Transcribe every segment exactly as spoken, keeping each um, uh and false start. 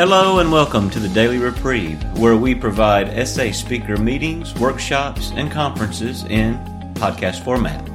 Hello and welcome to The Daily Reprieve, where we provide essay speaker meetings, workshops, and conferences in podcast format.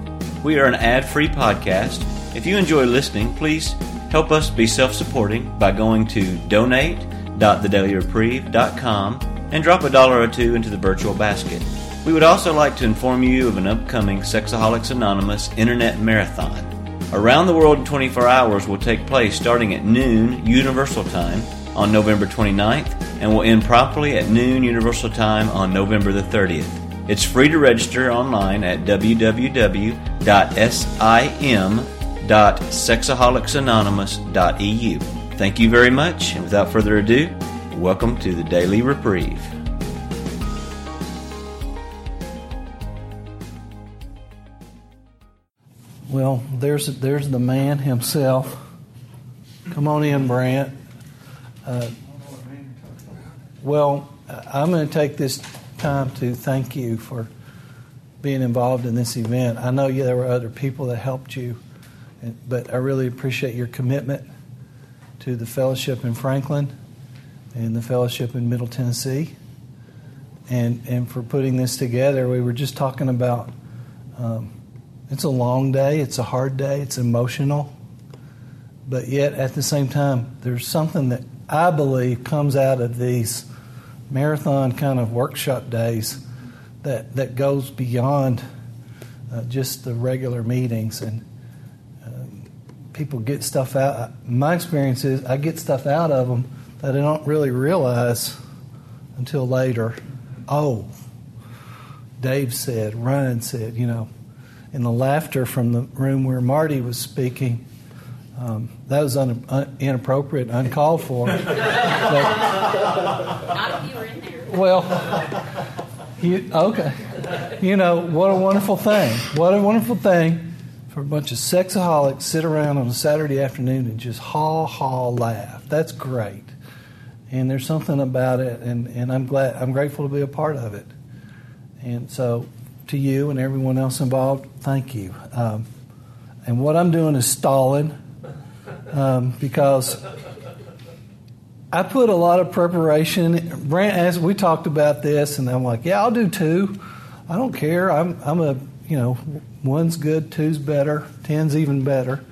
We are an ad-free podcast. If you enjoy listening, please help us be self-supporting by going to donate dot the daily reprieve dot com and drop a dollar or two into the virtual basket. We would also like to inform you of an upcoming Sexaholics Anonymous Internet Marathon. Around the World in twenty-four hours will take place starting at noon Universal Time on November twenty-ninth and will end promptly at noon Universal Time on November the thirtieth. It's free to register online at w w w dot sim dot sexaholics anonymous dot e u. Thank you very much, and without further ado, welcome to The Daily Reprieve. Well, there's there's the man himself. Come on in, Brant. Uh, well, I'm going to take this time to thank you for being involved in this event. I know there were other people that helped you, but I really appreciate your commitment to the fellowship in Franklin and the fellowship in Middle Tennessee, and and for putting this together. We were just talking about um, it's a long day, it's a hard day, it's emotional, but yet at the same time, there's something that I believe comes out of these marathon kind of workshop days that, that goes beyond uh, just the regular meetings, and um, people get stuff out. My experience is I get stuff out of them that I don't really realize until later. Oh, Dave said, Ryan said, you know, in the laughter from the room where Marty was speaking, um, that was un- un- inappropriate, uncalled for. But, not if you were in there. Well, you, okay. You know, what a wonderful thing. What a wonderful thing for a bunch of sexaholics sit around on a Saturday afternoon and just haw-haw laugh. That's great. And there's something about it, and, and I'm glad, I'm grateful to be a part of it. And so to you and everyone else involved, thank you. Um, and what I'm doing is stalling um, because... I put a lot of preparation. Brant, as we talked about this, and I'm like, yeah, I'll do two. I don't care. I'm, I'm a, you know, one's good, two's better, ten's even better.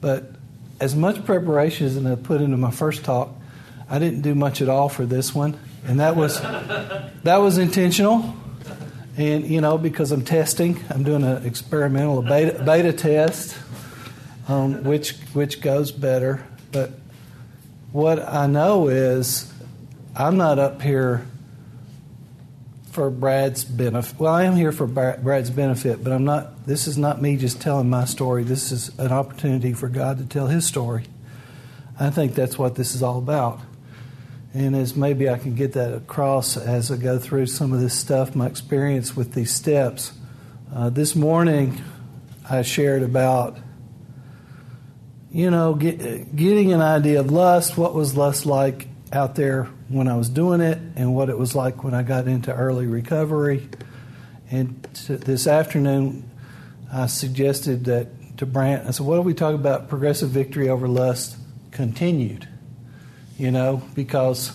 But as much preparation as I put into my first talk, I didn't do much at all for this one, and that was that was intentional. And you know, because I'm testing, I'm doing an experimental a beta, beta test, um, which which goes better, but. What I know is I'm not up here for Brad's benefit. Well, I am here for Brad's benefit, but I'm not. This is not me just telling my story. This is an opportunity for God to tell His story. I think that's what this is all about. And as maybe I can get that across as I go through some of this stuff, my experience with these steps. Uh, this morning I shared about You know, get, getting an idea of lust, what was lust like out there when I was doing it, and what it was like when I got into early recovery. And t- this afternoon, I suggested that to Brant, I said, what do we talk about progressive victory over lust continued? You know, because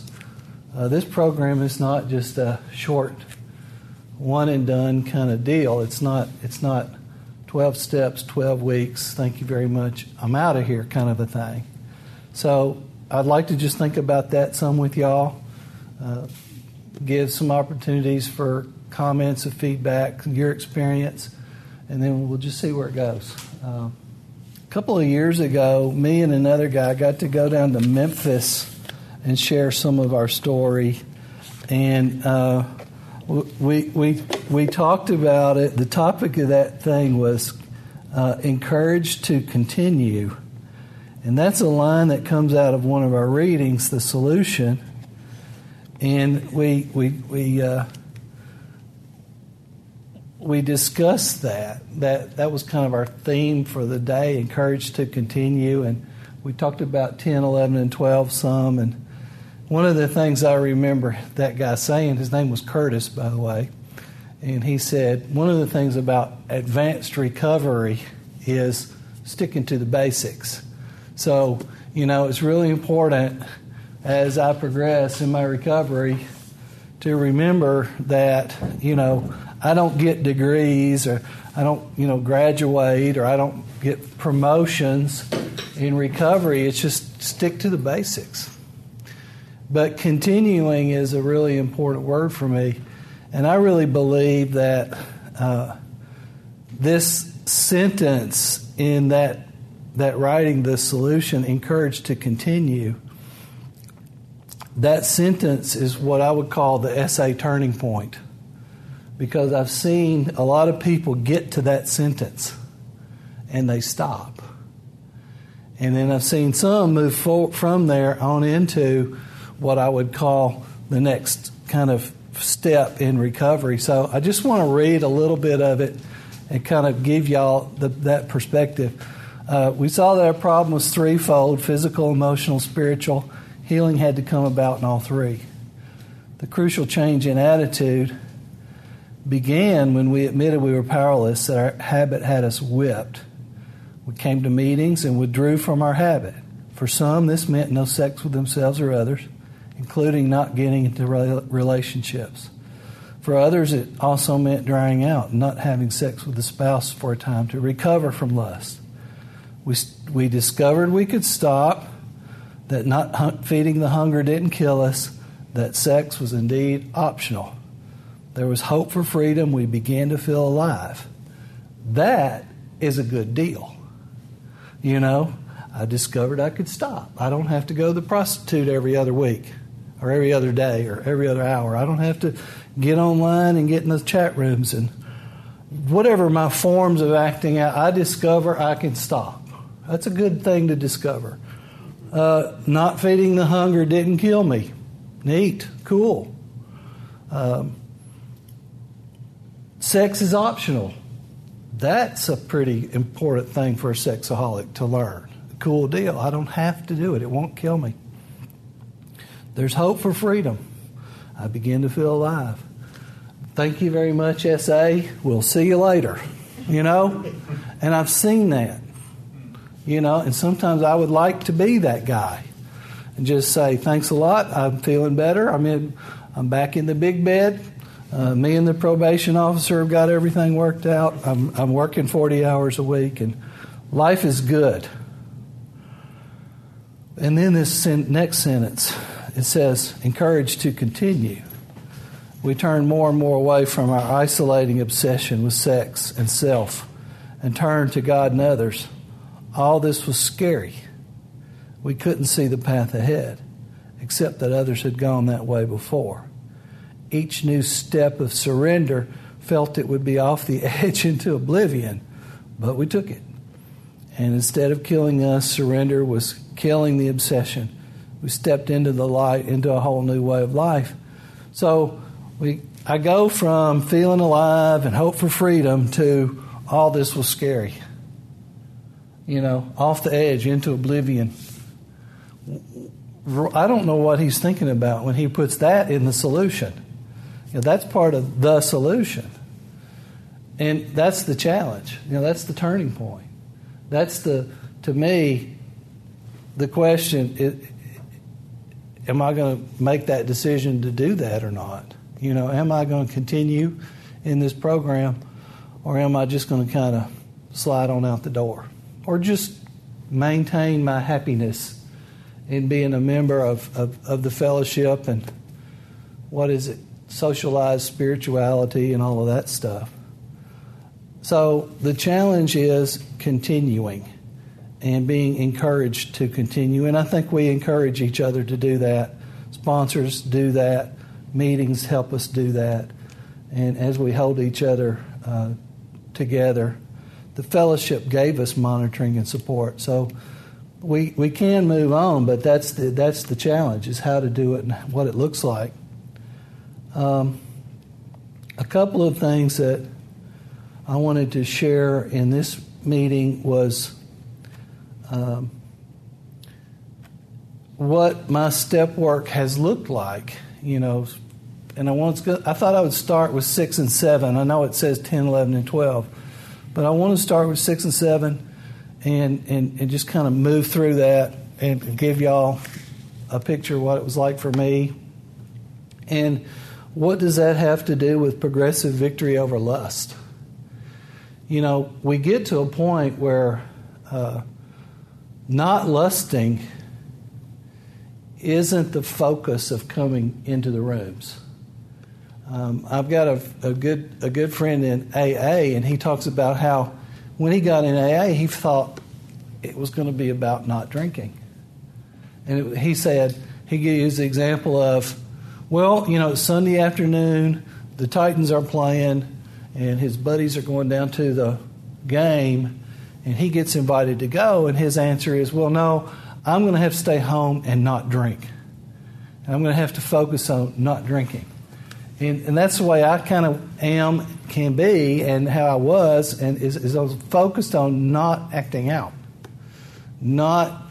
uh, this program is not just a short one and done kind of deal. It's not, it's not, twelve steps, twelve weeks, thank you very much, I'm out of here kind of a thing. So I'd like to just think about that some with y'all, uh, give some opportunities for comments and feedback, your experience, and then we'll just see where it goes. Uh, a couple of years ago, me and another guy got to go down to Memphis and share some of our story, and uh We we we talked about it. The topic of that thing was uh, encouraged to continue, and that's a line that comes out of one of our readings, The Solution. And we we we uh, we discussed that. That that was kind of our theme for the day: encouraged to continue. And we talked about ten, eleven, and twelve some, and. One of the things I remember that guy saying, his name was Curtis, by the way, and he said, one of the things about advanced recovery is sticking to the basics. So, you know, it's really important as I progress in my recovery to remember that, you know, I don't get degrees or I don't, you know, graduate or I don't get promotions in recovery. It's just stick to the basics. But continuing is a really important word for me. And I really believe that uh, this sentence in that that writing, the solution, encouraged to continue, that sentence is what I would call the S A turning point. Because I've seen a lot of people get to that sentence and they stop. And then I've seen some move forward from there on into what I would call the next kind of step in recovery. So I just want to read a little bit of it and kind of give y'all the, that perspective. Uh, we saw that our problem was threefold: physical, emotional, spiritual. Healing had to come about in all three. The crucial change in attitude began when we admitted we were powerless, that our habit had us whipped. We came to meetings and withdrew from our habit. For some, this meant no sex with themselves or others, including not getting into relationships. For others, it also meant drying out, not having sex with the spouse for a time to recover from lust. We we discovered we could stop, that not feeding the hunger didn't kill us, that sex was indeed optional. There was hope for freedom. We began to feel alive. That is a good deal. You know, I discovered I could stop. I don't have to go to the prostitute every other week or every other day or every other hour. I don't have to get online and get in the chat rooms and whatever my forms of acting out. I discover I can stop. That's a good thing to discover. Uh, not feeding the hunger didn't kill me. Neat. Cool. Um, sex is optional. That's a pretty important thing for a sexaholic to learn. Cool deal. I don't have to do it. It won't kill me. There's hope for freedom. I begin to feel alive. Thank you very much, S A. We'll see you later. You know? And I've seen that. You know, and sometimes I would like to be that guy and just say, thanks a lot. I'm feeling better. I'm in, I'm back in the big bed. Uh, me and the probation officer have got everything worked out. I'm, I'm working forty hours a week, and life is good. And then this sen- next sentence, it says, encouraged to continue. We turn more and more away from our isolating obsession with sex and self and turn to God and others. All this was scary. We couldn't see the path ahead, except that others had gone that way before. Each new step of surrender felt it would be off the edge into oblivion, but we took it. And instead of killing us, surrender was killing the obsession. We stepped into the light, into a whole new way of life. So we, I go from feeling alive and hope for freedom to all this was scary. You know, off the edge, into oblivion. I don't know what he's thinking about when he puts that in the solution. You know, that's part of the solution. And that's the challenge. You know, that's the turning point. That's the, to me, the question, is, am I going to make that decision to do that or not? You know, am I going to continue in this program, or am I just going to kind of slide on out the door? Or just maintain my happiness in being a member of, of, of the fellowship and what is it, socialized spirituality and all of that stuff. So the challenge is continuing and being encouraged to continue. And I think we encourage each other to do that. Sponsors do that. Meetings help us do that. And as we hold each other uh, together, the fellowship gave us monitoring and support, so we we can move on. But that's the that's the challenge, is how to do it and what it looks like. Um, a couple of things that I wanted to share in this meeting was um, what my step work has looked like. You know, and I want I thought I would start with six and seven. I know it says ten, eleven, and twelve. But I want to start with six and seven and, and, and just kind of move through that and give y'all a picture of what it was like for me. And what does that have to do with progressive victory over lust? You know, we get to a point where uh, not lusting isn't the focus of coming into the rooms. Um, I've got a, a good a good friend in A A, and he talks about how when he got in A A, he thought it was going to be about not drinking. And it, he said, he used the example of, well, you know, Sunday afternoon, the Titans are playing, and his buddies are going down to the game, and he gets invited to go, and his answer is, well, no, I'm going to have to stay home and not drink. And I'm going to have to focus on not drinking. And, and that's the way I kind of am, can be, and how I was, and is, is I was focused on not acting out, not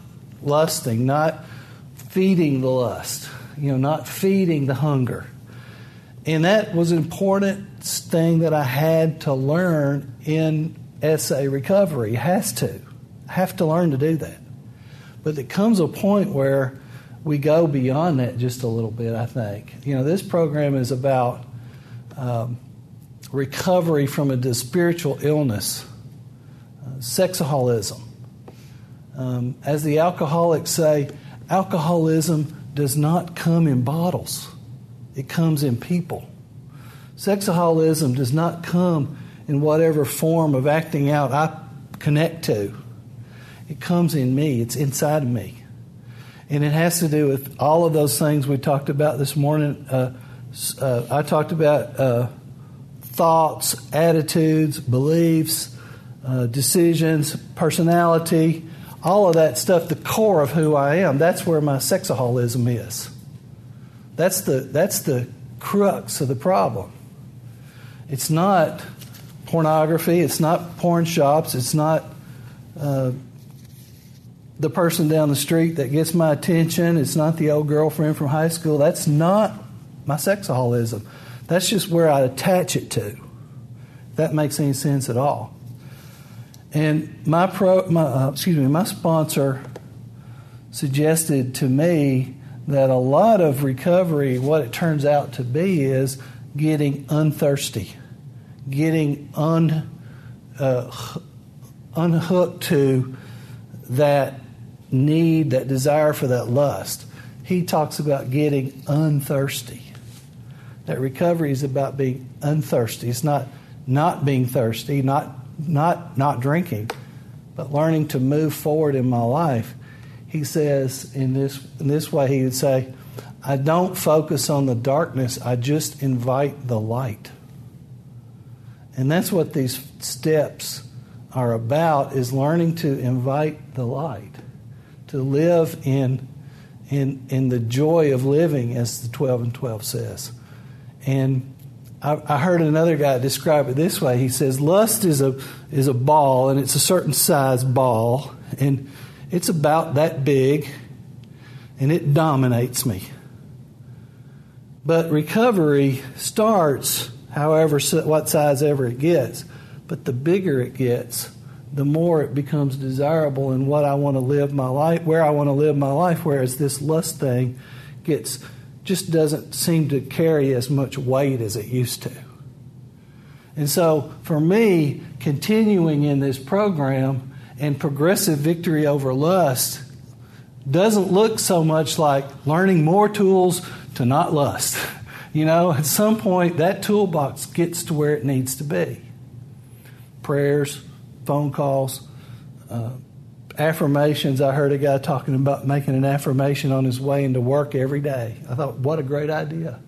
lusting, not feeding the lust, you know, not feeding the hunger. And that was an important thing that I had to learn in S A recovery. Has to. I have to learn to do that. But there comes a point where we go beyond that just a little bit, I think. You know, this program is about um, recovery from a spiritual illness, uh, sexaholism. Um, as the alcoholics say, alcoholism does not come in bottles. It comes in people. Sexaholism does not come in whatever form of acting out I connect to. It comes in me. It's inside of me. And it has to do with all of those things we talked about this morning. Uh, uh, I talked about uh, thoughts, attitudes, beliefs, uh, decisions, personality, all of that stuff, the core of who I am. That's where my sexaholism is. That's the, that's the crux of the problem. It's not pornography. It's not porn shops. It's not... Uh, the person down the street that gets my attention. It's not the old girlfriend from high school. That's not my sexaholism. That's just where I attach it to. If that makes any sense at all. And my pro, my uh, excuse me, my sponsor suggested to me that a lot of recovery, what it turns out to be, is getting unthirsty, getting un uh, unhooked to that need, that desire for that lust. He talks about getting unthirsty. That recovery is about being unthirsty. It's not not being thirsty, not not not drinking, but learning to move forward in my life. He says in this in this way, he would say, I don't focus on the darkness, I just invite the light. And that's what these steps are about, is learning to invite the light, to live in in in the joy of living, as the twelve and twelve says. And I, I heard another guy describe it this way. He says, lust is a is a ball, and it's a certain size ball, and it's about that big, and it dominates me. But recovery starts, however, what size ever it gets. But the bigger it gets, the more it becomes desirable in what I want to live my life, where I want to live my life. Whereas this lust thing gets just doesn't seem to carry as much weight as it used to. And so, for me, continuing in this program and progressive victory over lust doesn't look so much like learning more tools to not lust. You know, at some point, that toolbox gets to where it needs to be. Prayers, phone calls, uh, affirmations. I heard a guy talking about making an affirmation on his way into work every day. I thought, what a great idea.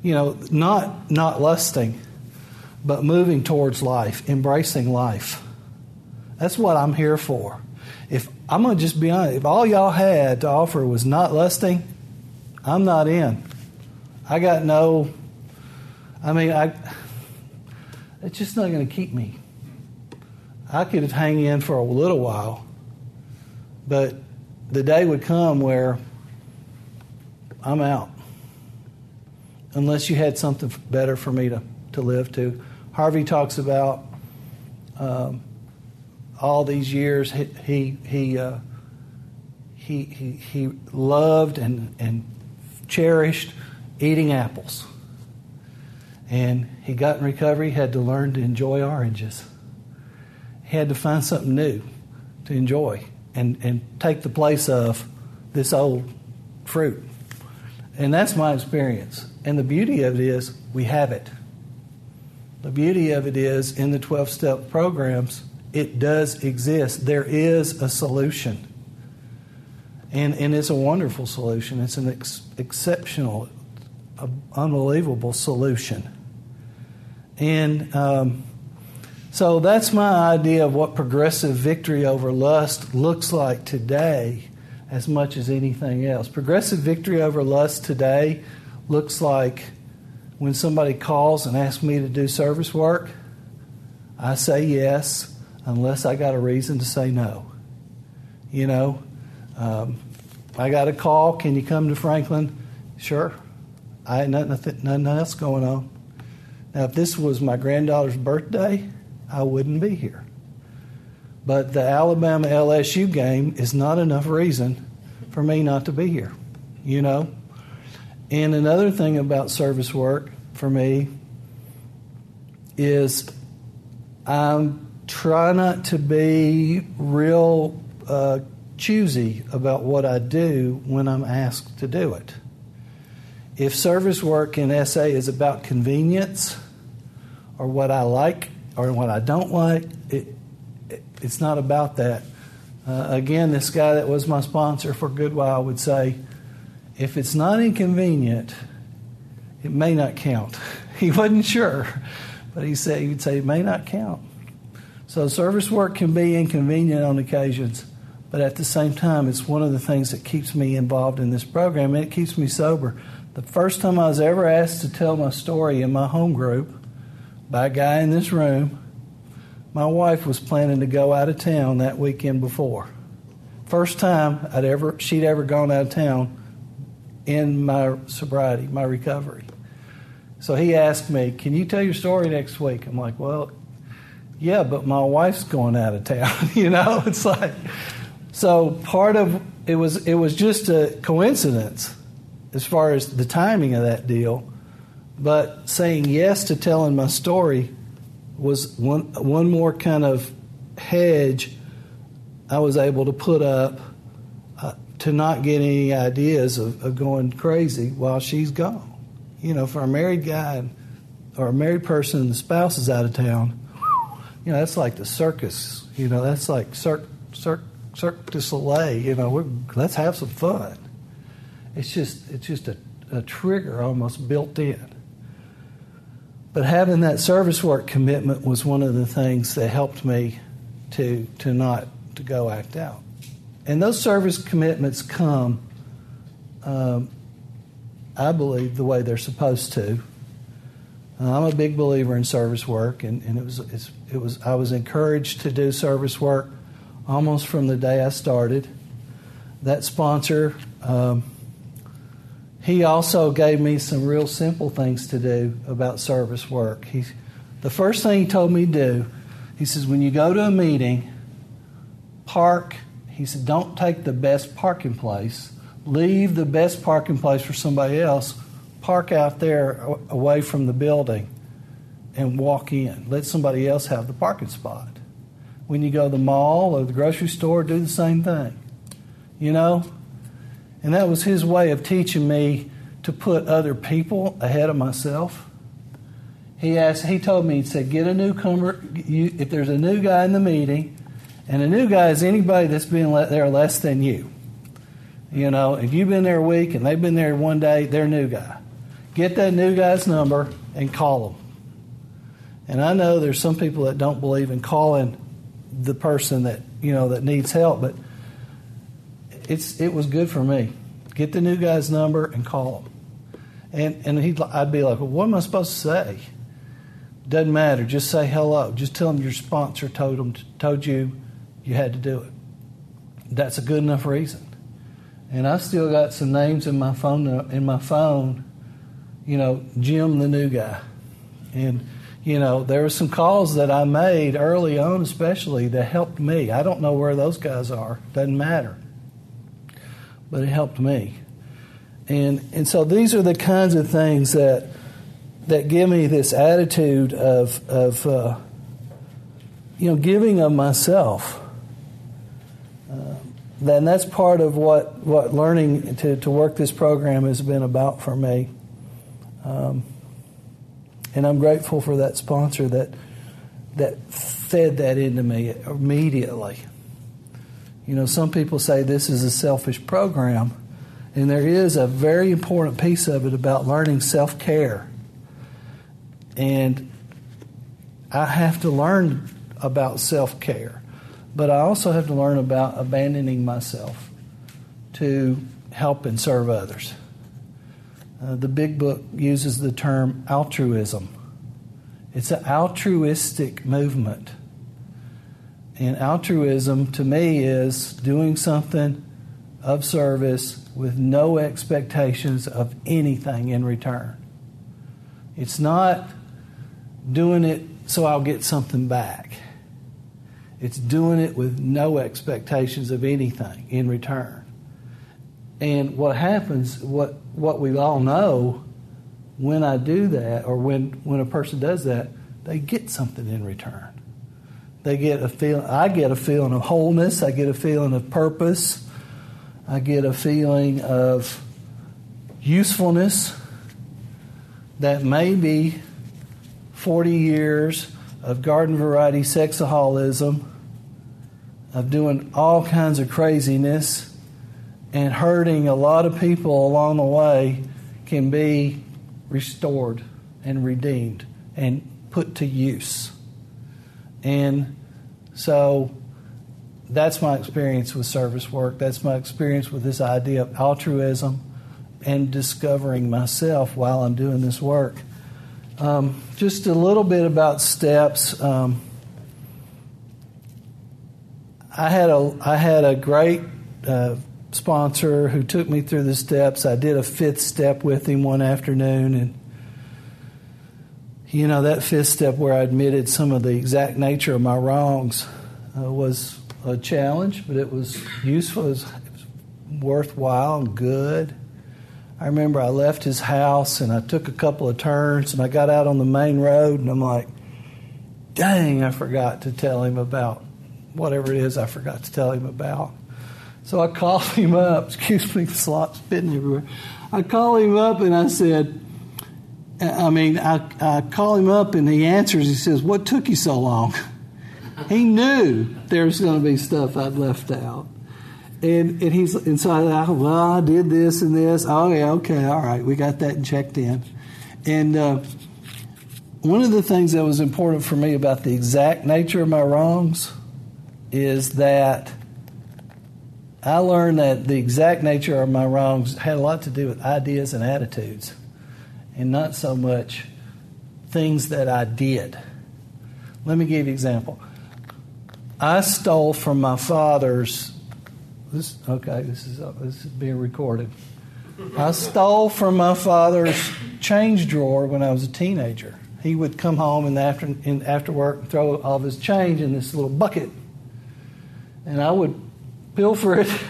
You know, not not lusting, but moving towards life, embracing life. That's what I'm here for. If I'm going to just be honest, if all y'all had to offer was not lusting, I'm not in. I got no, I mean, I. It's just not going to keep me. I could hang in for a little while, but the day would come where I'm out, unless you had something better for me to, to live to. Harvey talks about um, all these years he he he, uh, he he he loved and and cherished eating apples. And he got in recovery, had to learn to enjoy oranges. He had to find something new to enjoy and, and take the place of this old fruit. And that's my experience. And the beauty of it is we have it. The beauty of it is in the twelve-step programs, it does exist. There is a solution. And, and it's a wonderful solution. It's an ex- exceptional, uh, unbelievable solution. And um, so that's my idea of what progressive victory over lust looks like today as much as anything else. Progressive victory over lust today looks like when somebody calls and asks me to do service work, I say yes unless I got a reason to say no. You know, um, I got a call, can you come to Franklin? Sure. I had nothing, nothing else going on. Now, if this was my granddaughter's birthday, I wouldn't be here. But the Alabama L S U game is not enough reason for me not to be here, you know. And another thing about service work for me is I try not to be real uh, choosy about what I do when I'm asked to do it. If service work in S A is about convenience or what I like or what I don't like, it It's not about that. Uh, again, this guy that was my sponsor for Goodwill would say, if it's not inconvenient, it may not count. He wasn't sure, but he said, he'd say it may not count. So service work can be inconvenient on occasions, but at the same time, it's one of the things that keeps me involved in this program, and it keeps me sober. The first time I was ever asked to tell my story in my home group by a guy in this room, my wife was planning to go out of town that weekend before. First time I'd ever she'd ever gone out of town in my sobriety, my recovery. So he asked me, can you tell your story next week? I'm like, well, yeah, but my wife's going out of town. You know, it's like, so part of it was it was just a coincidence as far as the timing of that deal. But saying yes to telling my story was one one more kind of hedge I was able to put up uh, to not get any ideas of, of going crazy while she's gone. You know, for a married guy and, or a married person and the spouse is out of town, you know, that's like the circus. You know, that's like Cirque, Cirque, Cirque du Soleil. You know, we're, let's have some fun. It's just, it's just a, a trigger almost built in. But having that service work commitment was one of the things that helped me to to not to go act out. And those service commitments come, um, I believe, the way they're supposed to. Uh, I'm a big believer in service work, and, and it was it's, it was I was encouraged to do service work almost from the day I started. That sponsor, um, he also gave me some real simple things to do about service work. He, the first thing he told me to do, he says, when you go to a meeting, park. He said, don't take the best parking place. Leave the best parking place for somebody else. Park out there away from the building and walk in. Let somebody else have the parking spot. When you go to the mall or the grocery store, do the same thing. You know? And that was his way of teaching me to put other people ahead of myself. He asked, he told me, he said, get a newcomer. You, if there's a new guy in the meeting, and a new guy is anybody that's been let there less than you. You know, if you've been there a week and they've been there one day, they're a new guy. Get that new guy's number and call them. And I know there's some people that don't believe in calling the person that, you know, that needs help, but It's it was good for me. Get the new guy's number and call him. And and he'd I'd be like, well, what am I supposed to say? Doesn't matter. Just say hello. Just tell him your sponsor told him told you you had to do it. That's a good enough reason. And I still got some names in my phone in my phone. You know, Jim, the new guy. And you know, there were some calls that I made early on, especially that helped me. I don't know where those guys are. Doesn't matter. but it helped me. And and so these are the kinds of things that that give me this attitude of of uh, you know, giving of myself. Uh, then that's part of what, what learning to, to work this program has been about for me. Um, and I'm grateful for that sponsor that that fed that into me immediately. You know, some people say this is a selfish program, and there is a very important piece of it about learning self-care. And I have to learn about self-care, but I also have to learn about abandoning myself to help and serve others. Uh, the Big Book uses the term altruism. It's an altruistic movement. And altruism, to me, is doing something of service with no expectations of anything in return. It's not doing it so I'll get something back. It's doing it with no expectations of anything in return. And what happens, what what we all know, when I do that, or when, when a person does that, they get something in return. They get a feel. I get a feeling of wholeness. I get a feeling of purpose. I get a feeling of usefulness that maybe forty years of garden variety sexaholism, of doing all kinds of craziness and hurting a lot of people along the way, can be restored and redeemed and put to use. And so that's my experience with service work. That's my experience with this idea of altruism and discovering myself while I'm doing this work. Um, just a little bit about steps. Um, I had a I had a great uh, sponsor who took me through the steps. I did a fifth step with him one afternoon, and you know, that fifth step where I admitted some of the exact nature of my wrongs uh, was a challenge, but it was useful. It was, it was worthwhile and good. I remember I left his house and I took a couple of turns and I got out on the main road and I'm like, dang, I forgot to tell him about whatever it is I forgot to tell him about. So I called him up. Excuse me, the slop's spitting everywhere. I called him up and I said, I mean, I, I call him up and he answers. He says, "What took you so long?" He knew there was going to be stuff I'd left out, and and he's and so I well, I did this and this. Oh yeah, okay, all right, we got that checked in. And uh, one of the things that was important for me about the exact nature of my wrongs is that I learned that the exact nature of my wrongs had a lot to do with ideas and attitudes, and not so much things that I did. Let me give you an example. I stole from my father's... This, okay, this is, this is being recorded. I stole from my father's change drawer when I was a teenager. He would come home in the after, in, after work and throw all of his change in this little bucket. And I would pilfer it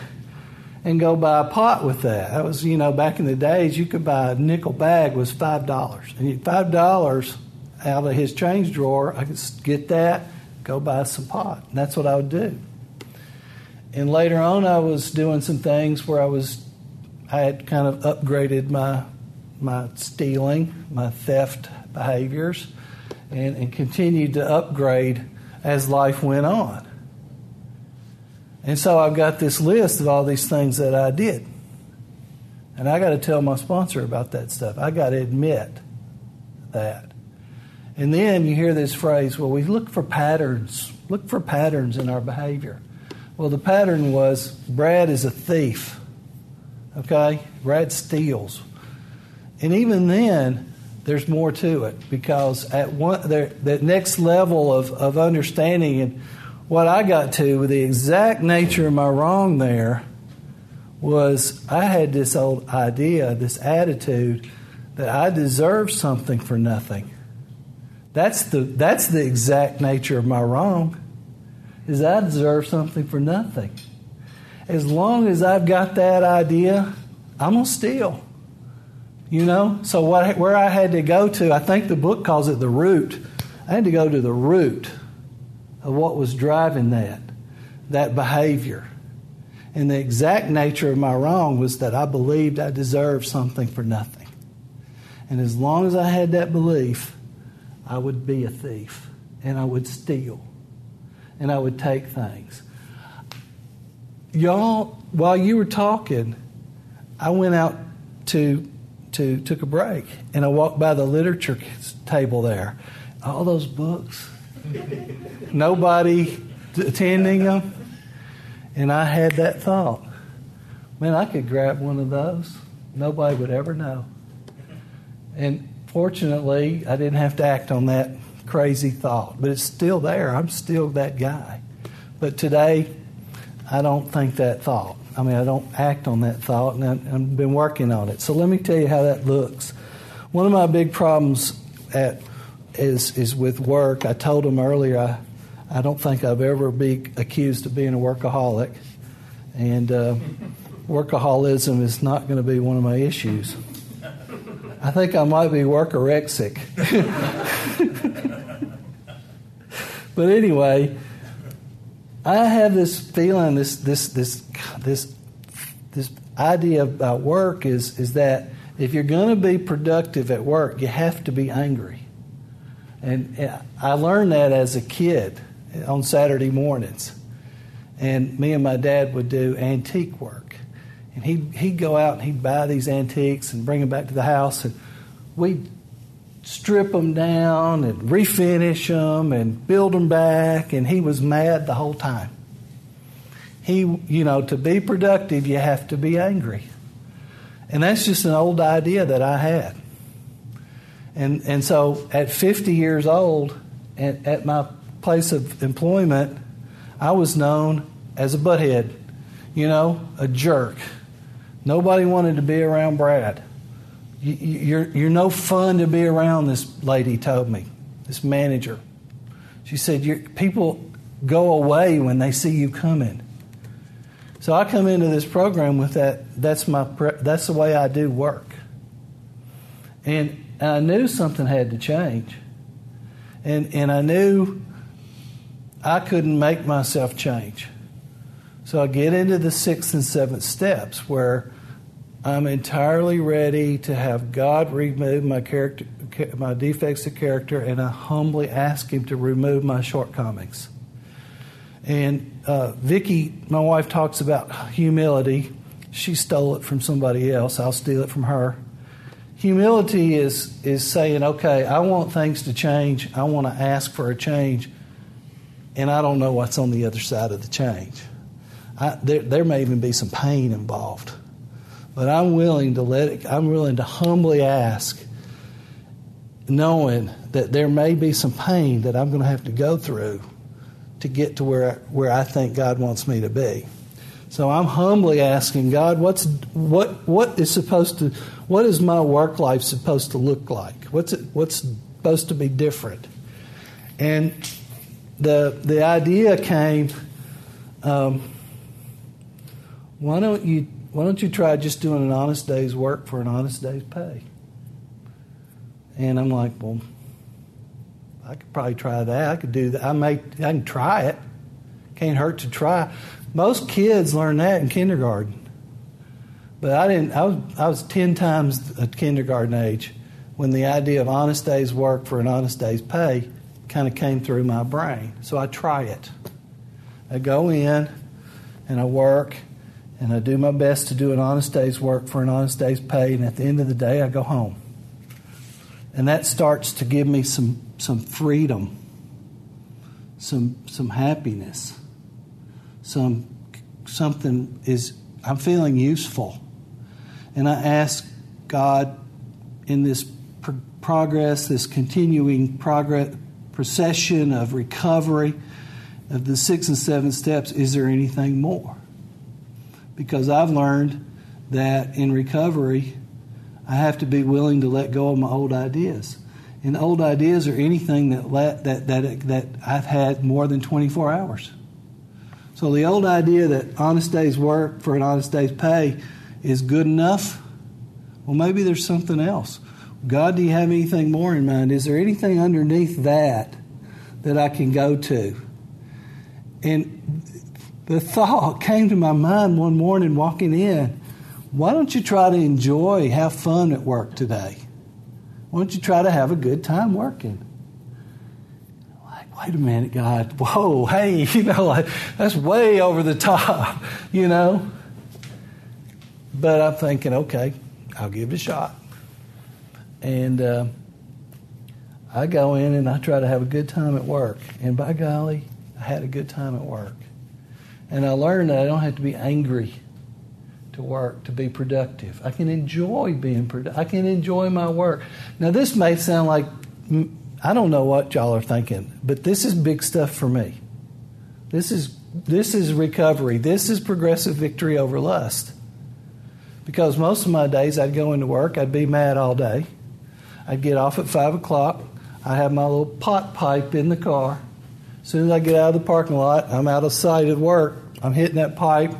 and go buy a pot with that. That was, you know, back in the days, you could buy a nickel bag was five dollars. And five dollars out of his change drawer, I could get that, go buy some pot. And that's what I would do. And later on, I was doing some things where I was, I had kind of upgraded my my stealing, my theft behaviors, and, and continued to upgrade as life went on. And so I've got this list of all these things that I did. And I got to tell my sponsor about that stuff. I got to admit that. And then you hear this phrase, well, we look for patterns. Look for patterns in our behavior. Well, the pattern was Brad is a thief. Okay? Brad steals. And even then, there's more to it, because at one, there, that next level of, of understanding and what I got to with the exact nature of my wrong there was I had this old idea, this attitude that I deserve something for nothing. That's the that's the exact nature of my wrong, is I deserve something for nothing. as long as I've got that idea, I'm going to steal. You know? So what, where I had to go to, I think the book calls it the root. I had to go to the root of what was driving that, that behavior. And the exact nature of my wrong was that I believed I deserved something for nothing. And as long as I had that belief, I would be a thief, and I would steal, and I would take things. Y'all, while you were talking, I went out to, to took a break, and I walked by the literature table there. All those books, nobody attending them. And I had that thought, man, I could grab one of those. Nobody would ever know. And fortunately, I didn't have to act on that crazy thought. But it's still there. I'm still that guy. But today, I don't think that thought. I mean, I don't act on that thought, and I've been working on it. So let me tell you how that looks. One of my big problems at is is with work. I told them earlier I I don't think I've ever been accused of being a workaholic. And uh, workaholism is not going to be one of my issues. I think I might be workarexic. But anyway, I have this feeling, this this this this this idea about work is is that if you're going to be productive at work, you have to be angry. And, and I learned that as a kid on Saturday mornings. And me and my dad would do antique work. And he'd, he'd go out and he'd buy these antiques and bring them back to the house. And we'd strip them down and refinish them and build them back. And he was mad the whole time. He, you know, to be productive, you have to be angry. And that's just an old idea that I had. And and so at fifty years old, at, at my place of employment, I was known as a butthead, you know, a jerk. Nobody wanted to be around Brad. You, you're you're no fun to be around, this lady told me, this manager. She said, you're, people go away when they see you coming. So I come into this program with that. That's my pre- that's the way I do work. And. And I knew something had to change. And and I knew I couldn't make myself change. So I get into the sixth and seventh steps where I'm entirely ready to have God remove my character, my defects of character, and I humbly ask Him to remove my shortcomings. And uh, Vicky, my wife, talks about humility. She stole it from somebody else. I'll steal it from her. Humility is is saying, okay, I want things to change. I want to ask for a change, and I don't know what's on the other side of the change. I, there, there may even be some pain involved, but I'm willing to let it. I'm willing to humbly ask, knowing that there may be some pain that I'm going to have to go through to get to where where I think God wants me to be. So I'm humbly asking God, what's what what is supposed to what is my work life supposed to look like? What's it, what's supposed to be different? And the the idea came, um, why don't you why don't you try just doing an honest day's work for an honest day's pay? And I'm like, well, I could probably try that. I could do that. I may I can try it. Can't hurt to try. Most kids learn that in kindergarten, but I didn't. I was I was ten times at kindergarten age when the idea of honest day's work for an honest day's pay kind of came through my brain. So I try it. I go in and I work and I do my best to do an honest day's work for an honest day's pay, and at the end of the day, I go home. And that starts to give me some some freedom, some some happiness. Some something is I'm feeling useful, and I ask God in this pr- progress, this continuing progress procession of recovery of the six and seven steps. Is there anything more? Because I've learned that in recovery, I have to be willing to let go of my old ideas, and old ideas are anything that let, that that that I've had more than twenty-four hours. So the old idea that honest day's work for an honest day's pay is good enough, well, maybe there's something else. God, do you have anything more in mind? Is there anything underneath that that I can go to? And the thought came to my mind one morning walking in, why don't you try to enjoy, have fun at work today? Why don't you try to have a good time working? Like, wait a minute, God. Whoa, hey, you know, like, that's way over the top, you know. But I'm thinking, okay, I'll give it a shot. And uh, I go in and I try to have a good time at work. And by golly, I had a good time at work. And I learned that I don't have to be angry to work, to be productive. I can enjoy being productive. I can enjoy my work. Now, this may sound like, I don't know what y'all are thinking, but this is big stuff for me. This is this is recovery. This is progressive victory over lust. Because most of my days I'd go into work, I'd be mad all day. I'd get off at five o'clock. I'd have my little pot pipe in the car. As soon as I get out of the parking lot, I'm out of sight at work. I'm hitting that pipe,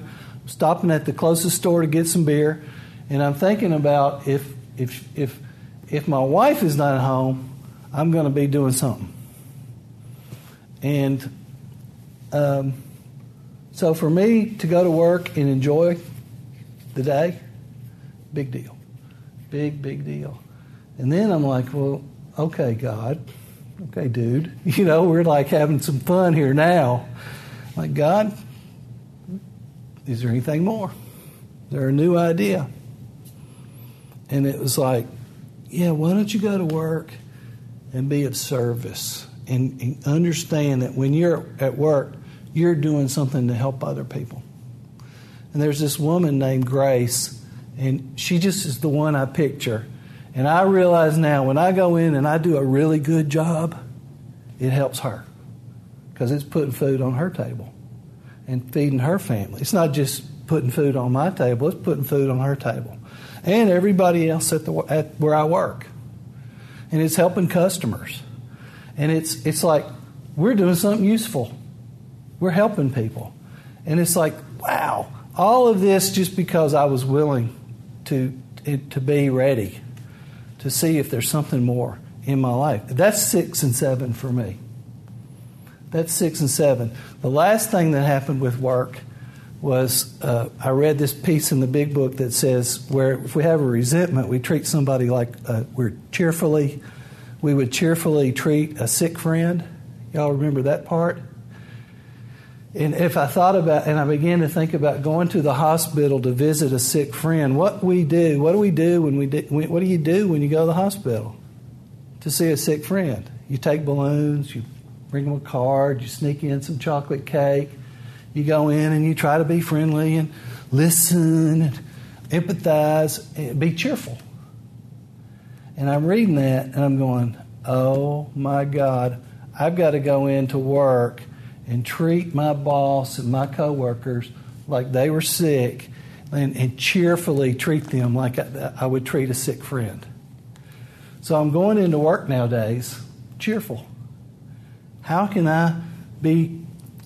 stopping at the closest store to get some beer, and I'm thinking about if if if if my wife is not at home, I'm going to be doing something. And um, so for me to go to work and enjoy the day, big deal. Big, big deal. And then I'm like, well, okay, God. Okay, dude. You know, we're like having some fun here now. I'm like, God, is there anything more? Is there a new idea? And it was like, yeah, why don't you go to work and be of service and, and understand that when you're at work, you're doing something to help other people. And there's this woman named Grace, and she just is the one I picture. And I realize now when I go in and I do a really good job, it helps her because it's putting food on her table and feeding her family. It's not just putting food on my table, it's putting food on her table and everybody else at the at where I work. And it's helping customers. And it's it's like we're doing something useful. We're helping people. And it's like, wow, all of this just because I was willing to to be ready to see if there's something more in my life. That's six and seven for me. That's six and seven. The last thing that happened with work was uh, I read this piece in the big book that says where if we have a resentment, we treat somebody like uh, we're cheerfully, we would cheerfully treat a sick friend. Y'all remember that part? And if I thought about, and I began to think about going to the hospital to visit a sick friend, what we do, what do we do when we do, what do you do when you go to the hospital to see a sick friend? You take balloons, you bring them a card, you sneak in some chocolate cake, you go in and you try to be friendly and listen and empathize and be cheerful. And I'm reading that and I'm going, oh my God, I've got to go into work and treat my boss and my coworkers like they were sick and, and cheerfully treat them like I, I would treat a sick friend. So I'm going into work nowadays cheerful. How can I be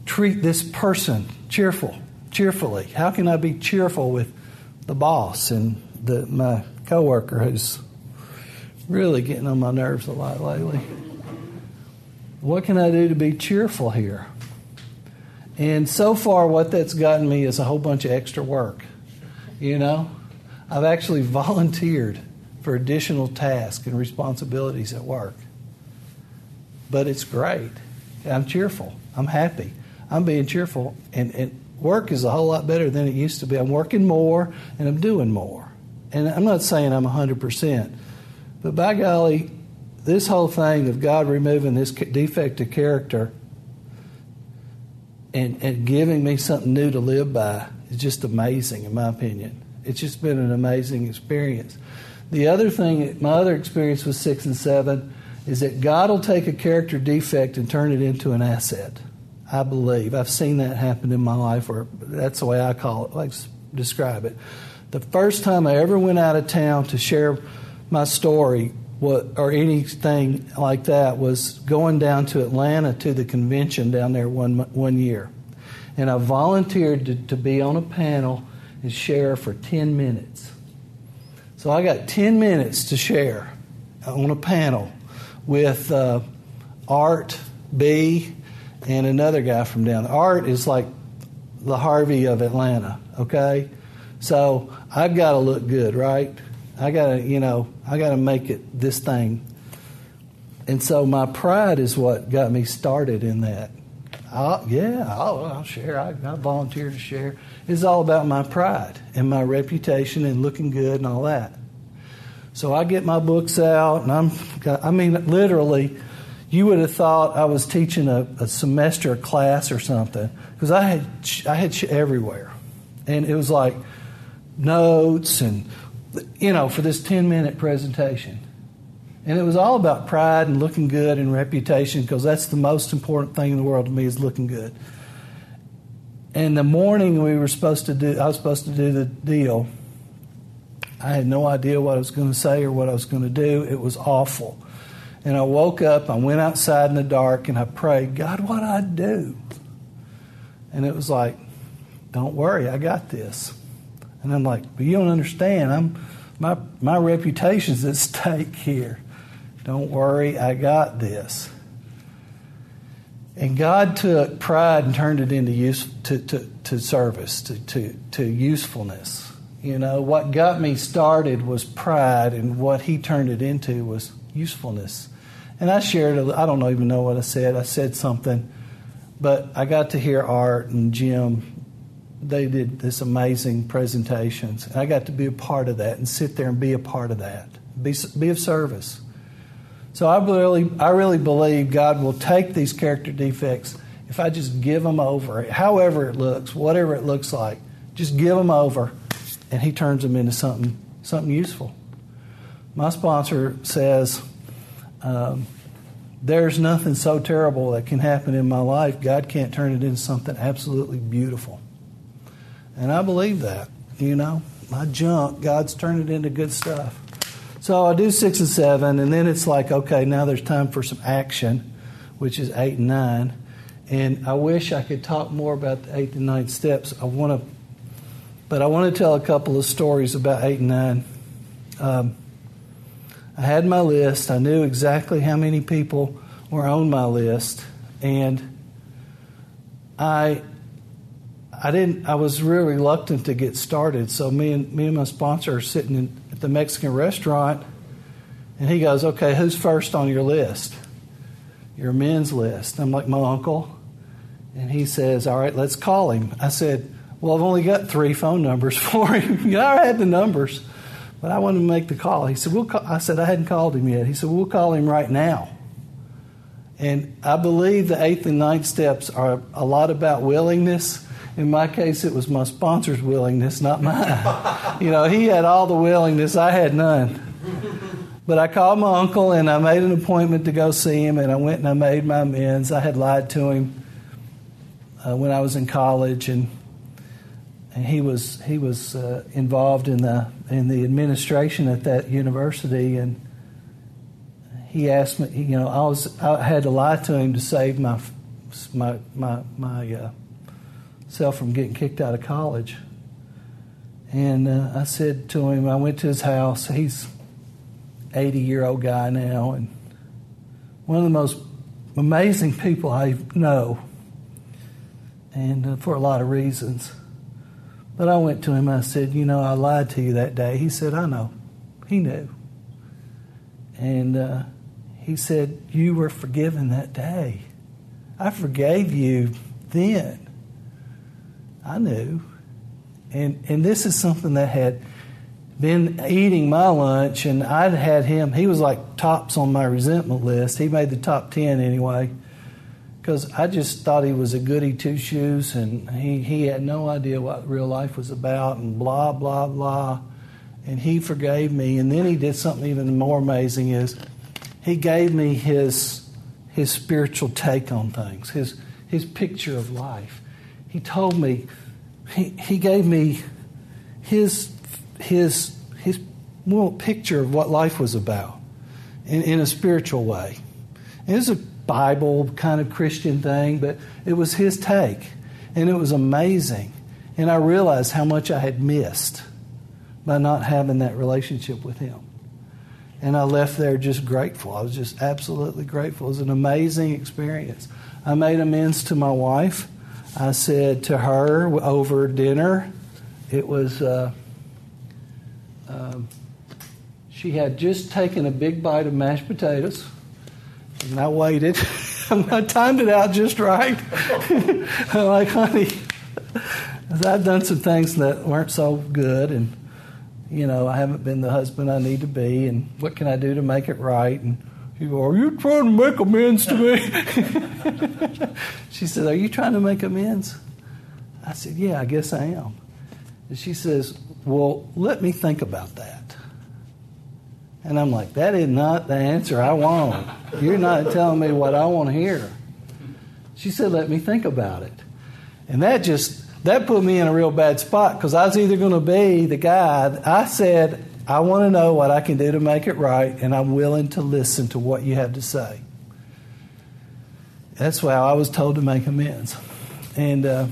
treat this person cheerful, cheerfully? How can I be cheerful with the boss and the, my coworker who's really getting on my nerves a lot lately? What can I do to be cheerful here? And so far, what that's gotten me is a whole bunch of extra work. You know, I've actually volunteered for additional tasks and responsibilities at work. But it's great. I'm cheerful. I'm happy. I'm being cheerful. And, and work is a whole lot better than it used to be. I'm working more and I'm doing more. And I'm not saying I'm one hundred percent. But by golly, this whole thing of God removing this defect of character and, and giving me something new to live by is just amazing, in my opinion. It's just been an amazing experience. The other thing, my other experience with six and seven, is that God will take a character defect and turn it into an asset. I believe. I've seen that happen in my life, or that's the way I call it, like describe it. The first time I ever went out of town to share my story what, or anything like that was going down to Atlanta to the convention down there one one year. and I volunteered to, to be on a panel and share for ten minutes. So I got ten minutes to share on a panel with uh, Art B and another guy from down there. Art is like the Harvey of Atlanta, okay? So I've got to look good, right? I got to, you know, I got to make it this thing. And so my pride is what got me started in that. I'll, yeah, I'll, I'll share. I, I volunteer to share. It's all about my pride and my reputation and looking good and all that. So I get my books out, and I'm, I mean, literally, you would have thought I was teaching a, a semester class or something, because I had I had shit everywhere. And it was like notes and, you know, for this ten-minute presentation. And it was all about pride and looking good and reputation, because that's the most important thing in the world to me, is looking good. And the morning we were supposed to do, I was supposed to do the deal. I had no idea what I was going to say or what I was going to do. It was awful. And I woke up, I went outside in the dark, and I prayed, God, what do I do? And it was like, don't worry, I got this. And I'm like, but you don't understand. I'm my my reputation's at stake here. Don't worry, I got this. And God took pride and turned it into use to, to, to service, to, to to usefulness. You know, what got me started was pride, and what He turned it into was usefulness. And I shared, a, I don't even know what I said. I said something, but I got to hear Art and Jim. They did this amazing presentations. And I got to be a part of that and sit there and be a part of that, be be of service. So I really, I really believe God will take these character defects if I just give them over, however it looks, whatever it looks like, just give them over, and He turns them into something something useful. My sponsor says, um, there's nothing so terrible that can happen in my life. God can't turn it into something absolutely beautiful. And I believe that, you know. My junk, God's turned it into good stuff. So I do six and seven, and then it's like, okay, now there's time for some action, which is eight and nine. And I wish I could talk more about the eighth and ninth steps. I want to, but I want to tell a couple of stories about eight and nine. Um, I had my list. I knew exactly how many people were on my list, and I. I didn't. I was real reluctant to get started. So me and me and my sponsor are sitting in, at the Mexican restaurant, and he goes, "Okay, who's first on your list? Your men's list." I'm like, "My uncle," and he says, "All right, let's call him." I said, "Well, I've only got three phone numbers for him. I had the numbers, but I wanted to make the call." He said, "We'll call." I said, "I hadn't called him yet." He said, "We'll call him right now." And I believe the eighth and ninth steps are a lot about willingness. In my case, it was my sponsor's willingness, not mine. You know, he had all the willingness. I had none. But I called my uncle, and I made an appointment to go see him, and I went and I made my amends. I had lied to him uh, when I was in college, and and he was he was uh, involved in the in the administration at that university, and he asked me, you know, I was I had to lie to him to save my my my my. Uh, Self from getting kicked out of college. And uh, I said to him, I went to his house. He's an eighty-year-old guy now, and one of the most amazing people I know, and uh, for a lot of reasons. But I went to him, I said, you know, I lied to you that day. He said, I know. He knew. And uh, he said, you were forgiven that day. I forgave you then. I knew. And and this is something that had been eating my lunch, and I'd had him. He was like tops on my resentment list. He made the top ten anyway, because I just thought he was a goody two-shoes, and he, he had no idea what real life was about, and blah, blah, blah. And he forgave me. And then he did something even more amazing is he gave me his his spiritual take on things, his his picture of life. He told me, he, he gave me his his his little picture of what life was about in, in a spiritual way. And it was a Bible kind of Christian thing, but it was his take. And it was amazing. And I realized how much I had missed by not having that relationship with him. And I left there just grateful. I was just absolutely grateful. It was an amazing experience. I made amends to my wife. I said to her over dinner, it was, uh, uh, she had just taken a big bite of mashed potatoes, and I waited. I timed it out just right. I'm like, honey, I've done some things that weren't so good, and you know, I haven't been the husband I need to be, and what can I do to make it right? And she goes, are you trying to make amends to me? She said, are you trying to make amends? I said, yeah, I guess I am. And she says, well, let me think about that. And I'm like, that is not the answer I want. You're not telling me what I want to hear. She said, let me think about it. And that just... that put me in a real bad spot, because I was either going to be the guy. I said, I want to know what I can do to make it right, and I'm willing to listen to what you have to say. That's why I was told to make amends. And uh,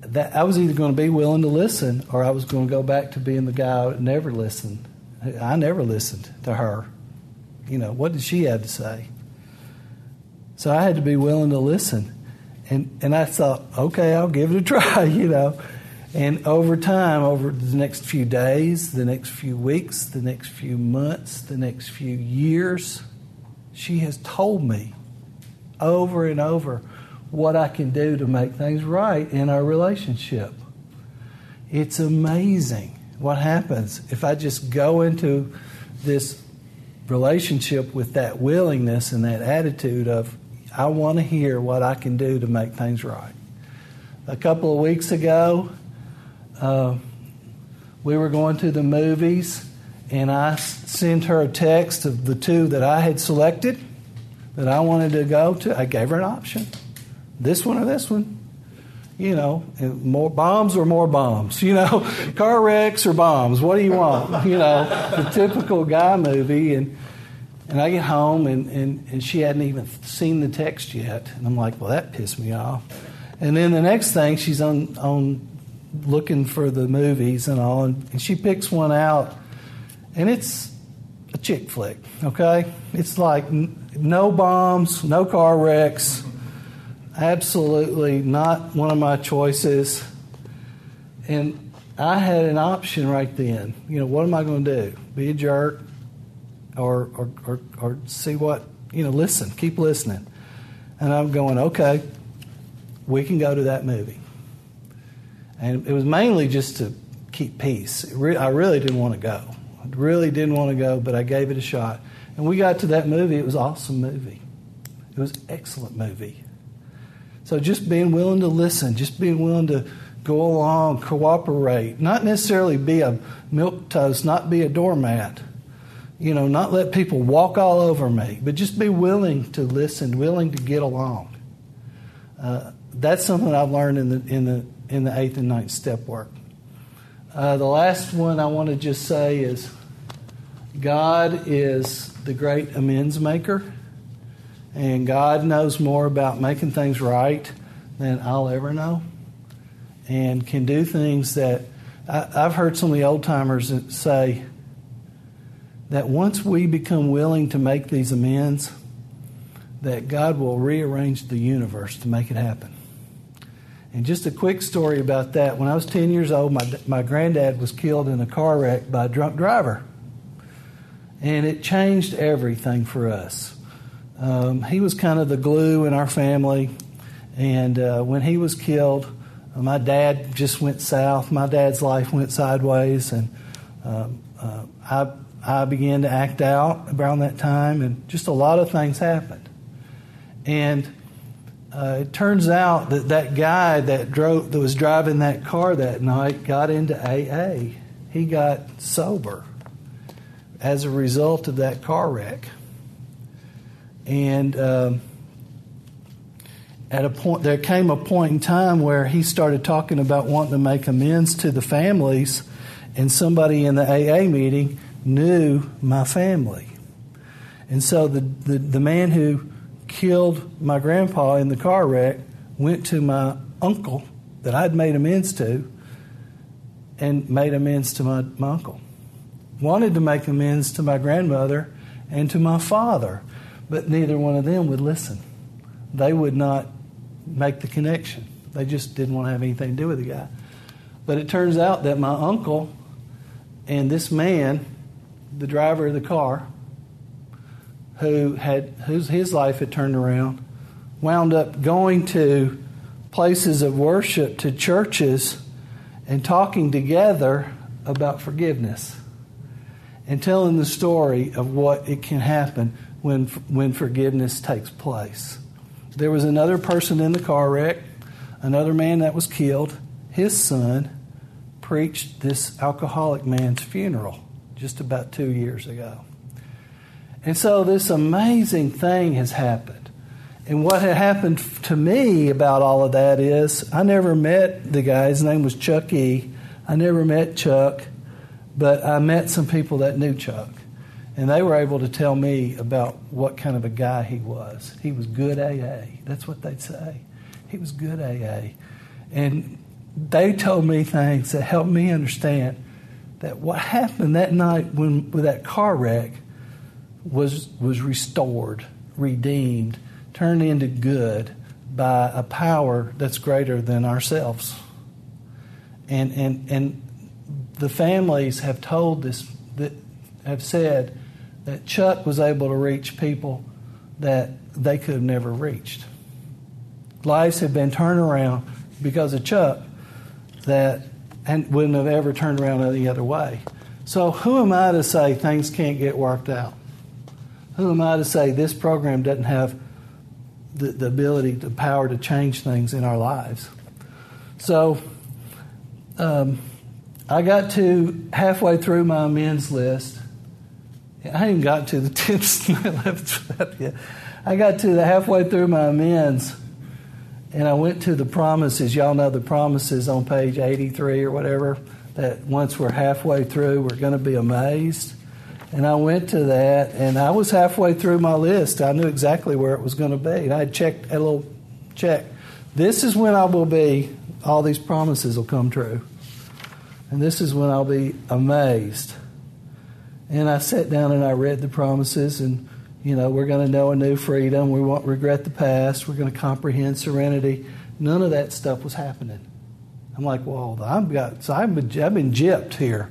that I was either going to be willing to listen, or I was going to go back to being the guy who never listened. I never listened to her. You know, what did she have to say? So I had to be willing to listen. And and I thought, okay, I'll give it a try, you know. And over time, over the next few days, the next few weeks, the next few months, the next few years, she has told me over and over what I can do to make things right in our relationship. It's amazing what happens if I just go into this relationship with that willingness and that attitude of, I want to hear what I can do to make things right. A couple of weeks ago, uh, we were going to the movies, and I sent her a text of the two that I had selected that I wanted to go to. I gave her an option, this one or this one. You know, more bombs or more bombs. You know, car wrecks or bombs. What do you want? You know, the typical guy movie. And And I get home, and, and, and she hadn't even seen the text yet. And I'm like, well, that pissed me off. And then the next thing, she's on, on looking for the movies and all, and, and she picks one out. And it's a chick flick, okay? It's like n- no bombs, no car wrecks, absolutely not one of my choices. And I had an option right then. You know, what am I going to do? Be a jerk? Or, or or or see what, you know, listen, keep listening. And I'm going, okay, we can go to that movie. And it was mainly just to keep peace. Re- I really didn't want to go. I really didn't want to go, but I gave it a shot. And we got to that movie. It was an awesome movie. It was an excellent movie. So just being willing to listen, just being willing to go along, cooperate, not necessarily be a milquetoast, not be a doormat. You know, not let people walk all over me, but just be willing to listen, willing to get along. Uh, that's something I've learned in the in the in the eighth and ninth step work. Uh, the last one I want to just say is, God is the great amends maker, and God knows more about making things right than I'll ever know, and can do things that I, I've heard some of the old timers say. That once we become willing to make these amends, that God will rearrange the universe to make it happen. And just a quick story about that. When I was ten years old, my my granddad was killed in a car wreck by a drunk driver. And it changed everything for us. Um, he was kind of the glue in our family. And uh, when he was killed, my dad just went south. My dad's life went sideways. And um, uh, I... I began to act out around that time, and just a lot of things happened. And uh, it turns out that that guy that drove, that was driving that car that night, got into A A. He got sober as a result of that car wreck. And um, at a point, there came a point in time where he started talking about wanting to make amends to the families, and somebody in the A A meeting knew my family. And so the, the, the man who killed my grandpa in the car wreck went to my uncle that I'd made amends to and made amends to my, my uncle. Wanted to make amends to my grandmother and to my father, but neither one of them would listen. They would not make the connection. They just didn't want to have anything to do with the guy. But it turns out that my uncle and this man, the driver of the car, who had whose his life had turned around, wound up going to places of worship, to churches, and talking together about forgiveness and telling the story of what it can happen when when forgiveness takes place. There was another person in the car wreck, another man that was killed. His son preached this alcoholic man's funeral just about two years ago. And so this amazing thing has happened. And what had happened to me about all of that is I never met the guy. His name was Chuck E. I never met Chuck, but I met some people that knew Chuck. And they were able to tell me about what kind of a guy he was. He was good A A. That's what they'd say. He was good A A. And they told me things that helped me understand that what happened that night when with that car wreck was was restored, redeemed, turned into good by a power that's greater than ourselves. And and and the families have told this, that have said that Chuck was able to reach people that they could have never reached. Lives have been turned around because of Chuck that and wouldn't have ever turned around any other way. So who am I to say things can't get worked out? Who am I to say this program doesn't have the, the ability, the power to change things in our lives? So um, I got to halfway through my amends list. I hadn't gotten to the tenth, eleventh yet. I got to the halfway through my amends, and I went to the promises. Y'all know the promises on page eighty-three or whatever, that once we're halfway through, we're going to be amazed. And I went to that, and I was halfway through my list. I knew exactly where it was going to be. And I checked a little check. This is when I will be, all these promises will come true. And this is when I'll be amazed. And I sat down and I read the promises, and, you know, we're going to know a new freedom. We won't regret the past. We're going to comprehend serenity. None of that stuff was happening. I'm like, well, I've got, so I've been, I've been gypped here.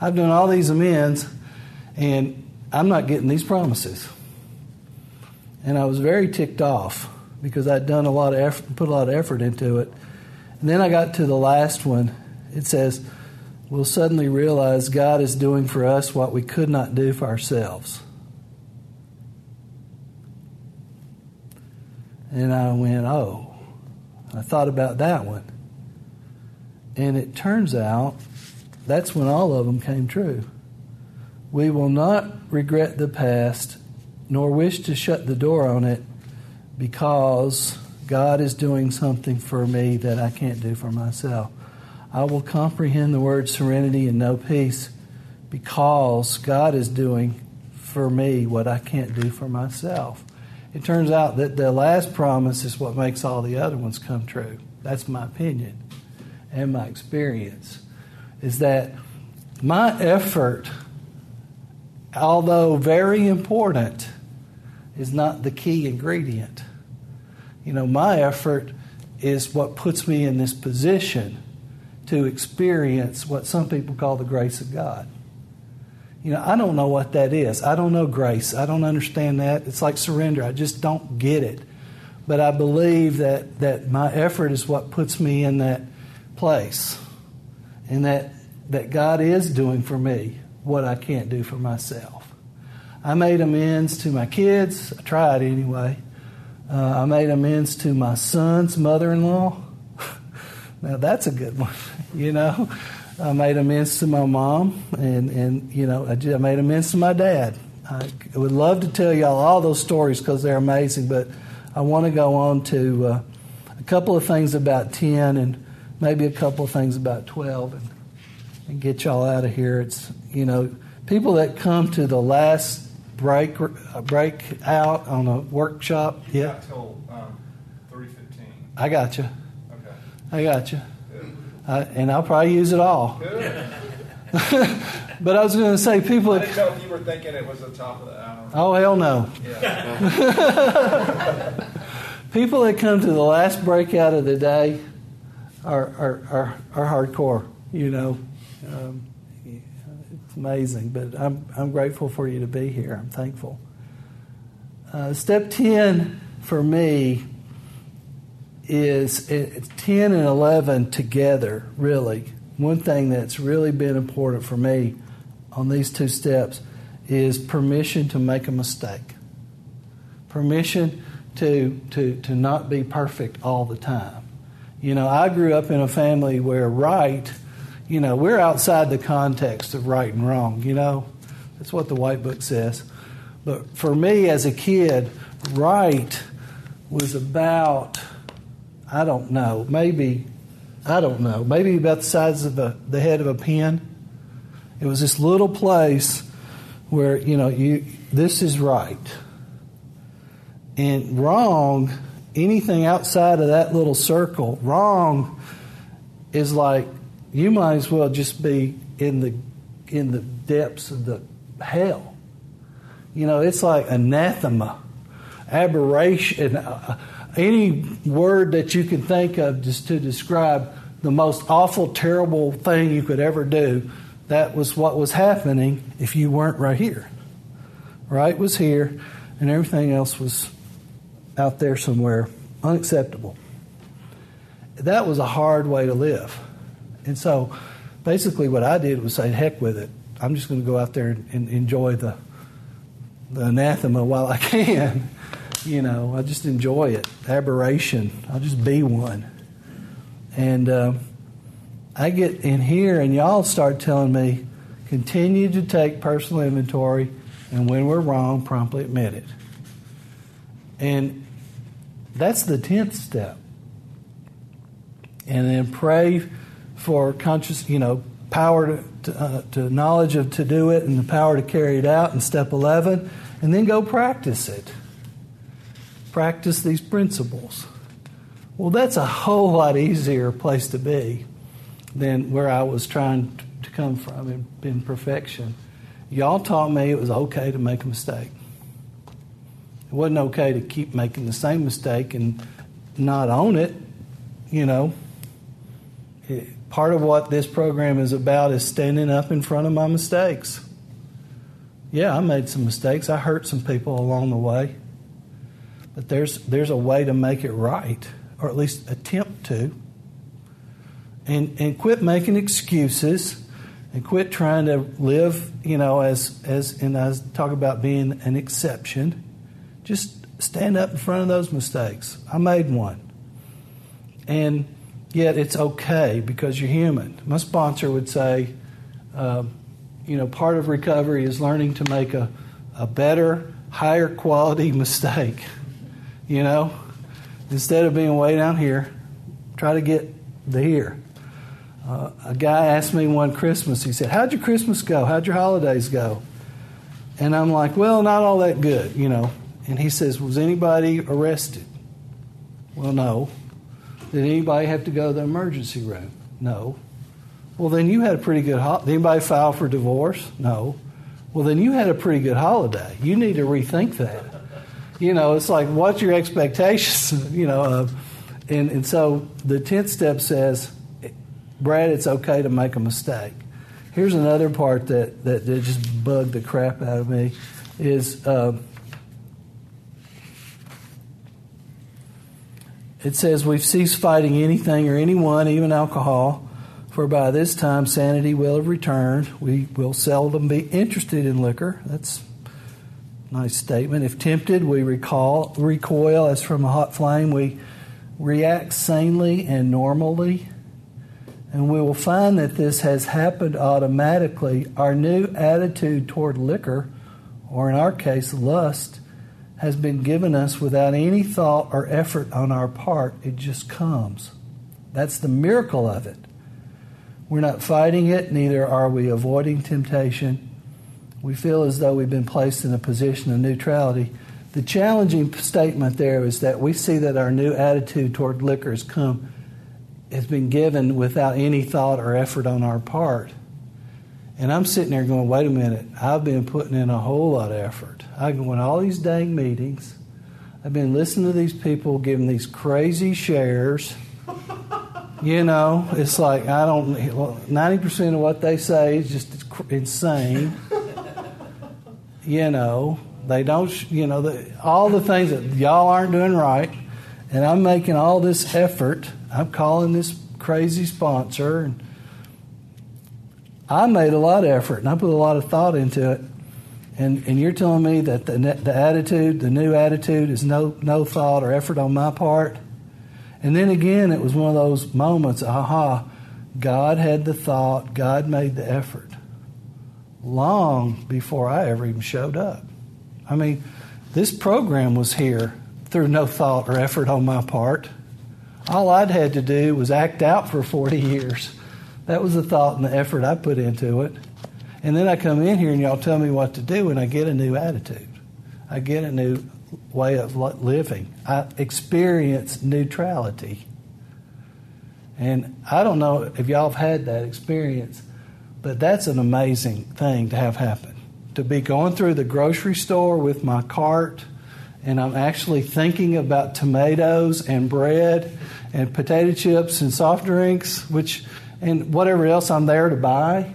I've done all these amends, and I'm not getting these promises. And I was very ticked off because I'd done a lot of effort, put a lot of effort into it. And then I got to the last one. It says, we'll suddenly realize God is doing for us what we could not do for ourselves. And I went, oh. I thought about that one. And it turns out that's when all of them came true. We will not regret the past, nor wish to shut the door on it, because God is doing something for me that I can't do for myself. I will comprehend the word serenity and know peace, because God is doing for me what I can't do for myself. It turns out that the last promise is what makes all the other ones come true. That's my opinion and my experience, is that my effort, although very important, is not the key ingredient. You know, my effort is what puts me in this position to experience what some people call the grace of God. You know, I don't know what that is. I don't know grace. I don't understand that. It's like surrender. I just don't get it. But I believe that, that my effort is what puts me in that place, and that that God is doing for me what I can't do for myself. I made amends to my kids. I tried anyway. Uh, I made amends to my son's mother-in-law. Now that's a good one, you know. I made amends to my mom, and, and you know, I, just, I made amends to my dad. I would love to tell y'all all those stories because they're amazing, but I want to go on to uh, a couple of things about ten and maybe a couple of things about twelve and, and get y'all out of here. It's, you know, people that come to the last break break out on a workshop. Yeah. I told um, three fifteen. I got you. Okay. I got you. I, and I'll probably use it all. But I was going to say, people... I didn't know if you were thinking it was the top of the hour. Oh, hell no. Yeah. People that come to the last breakout of the day are are, are, are hardcore, you know. Um, it's amazing, but I'm, I'm grateful for you to be here. I'm thankful. Uh, step ten for me is it, ten and eleven together, really. One thing that's really been important for me on these two steps is permission to make a mistake. Permission to to to not be perfect all the time. You know, I grew up in a family where right, you know, we're outside the context of right and wrong, you know. That's what the White Book says. But for me as a kid, right was about, I don't know, maybe... I don't know, maybe about the size of a, the head of a pin. It was this little place where, you know, you this is right. And wrong, anything outside of that little circle, wrong is like you might as well just be in the in the depths of the hell. You know, it's like anathema, aberration, uh, any word that you can think of just to describe the most awful, terrible thing you could ever do, that was what was happening if you weren't right here. Right was here, and everything else was out there somewhere. Unacceptable. That was a hard way to live. And so basically what I did was say, heck with it. I'm just going to go out there and, and enjoy the, the anathema while I can. You know, I just enjoy it. Aberration. I'll just be one. And um, I get in here and y'all start telling me, continue to take personal inventory, and when we're wrong, promptly admit it. And that's the tenth step. And then pray for conscious, you know, power to, to, uh, to knowledge of to do it and the power to carry it out in step eleven. And then go practice it. Practice these principles. Well, that's a whole lot easier place to be than where I was trying to come from in, in perfection. Y'all taught me it was okay to make a mistake. It wasn't okay to keep making the same mistake and not own it, you know. It, part of what this program is about is standing up in front of my mistakes. Yeah, I made some mistakes. I hurt some people along the way. But there's there's a way to make it right, or at least attempt to. And and quit making excuses, and quit trying to live, you know, as as and I talk about being an exception. Just stand up in front of those mistakes. I made one, and yet it's okay because you're human. My sponsor would say, uh, you know, part of recovery is learning to make a a better, higher quality mistake. You know, instead of being way down here, try to get to here. Uh, a guy asked me one Christmas, he said, how'd your Christmas go? How'd your holidays go? And I'm like, well, not all that good, you know. And he says, was anybody arrested? Well, no. Did anybody have to go to the emergency room? No. Well, then you had a pretty good holiday. Did anybody file for divorce? No. Well, then you had a pretty good holiday. You need to rethink that. You know, it's like, what's your expectations? You know, uh, and, and so the tenth step says, Brad, it's okay to make a mistake. Here's another part that, that, that just bugged the crap out of me is uh, it says we've ceased fighting anything or anyone, even alcohol, for by this time sanity will have returned. We will seldom be interested in liquor. That's nice statement. If tempted, we recall, recoil as from a hot flame. We react sanely and normally. And we will find that this has happened automatically. Our new attitude toward liquor, or in our case, lust, has been given us without any thought or effort on our part. It just comes. That's the miracle of it. We're not fighting it, neither are we avoiding temptation. We feel as though we've been placed in a position of neutrality. The challenging statement there is that we see that our new attitude toward liquor has come, has been given without any thought or effort on our part. And I'm sitting there going, wait a minute, I've been putting in a whole lot of effort. I go in all these dang meetings. I've been listening to these people giving these crazy shares. You know, it's like I don't, ninety percent of what they say is just insane. You know, they don't, you know, the, all the things that y'all aren't doing right. And I'm making all this effort. I'm calling this crazy sponsor. And I made a lot of effort and I put a lot of thought into it. And and you're telling me that the the attitude, the new attitude is no no thought or effort on my part? And then again, it was one of those moments, aha, God had the thought, God made the effort long before I ever even showed up. I mean, this program was here through no thought or effort on my part. All I'd had to do was act out for forty years. That was the thought and the effort I put into it. And then I come in here and y'all tell me what to do and I get a new attitude. I get a new way of living. I experience neutrality. And I don't know if y'all have had that experience, but that's an amazing thing to have happen. To be going through the grocery store with my cart and I'm actually thinking about tomatoes and bread and potato chips and soft drinks, which and whatever else I'm there to buy,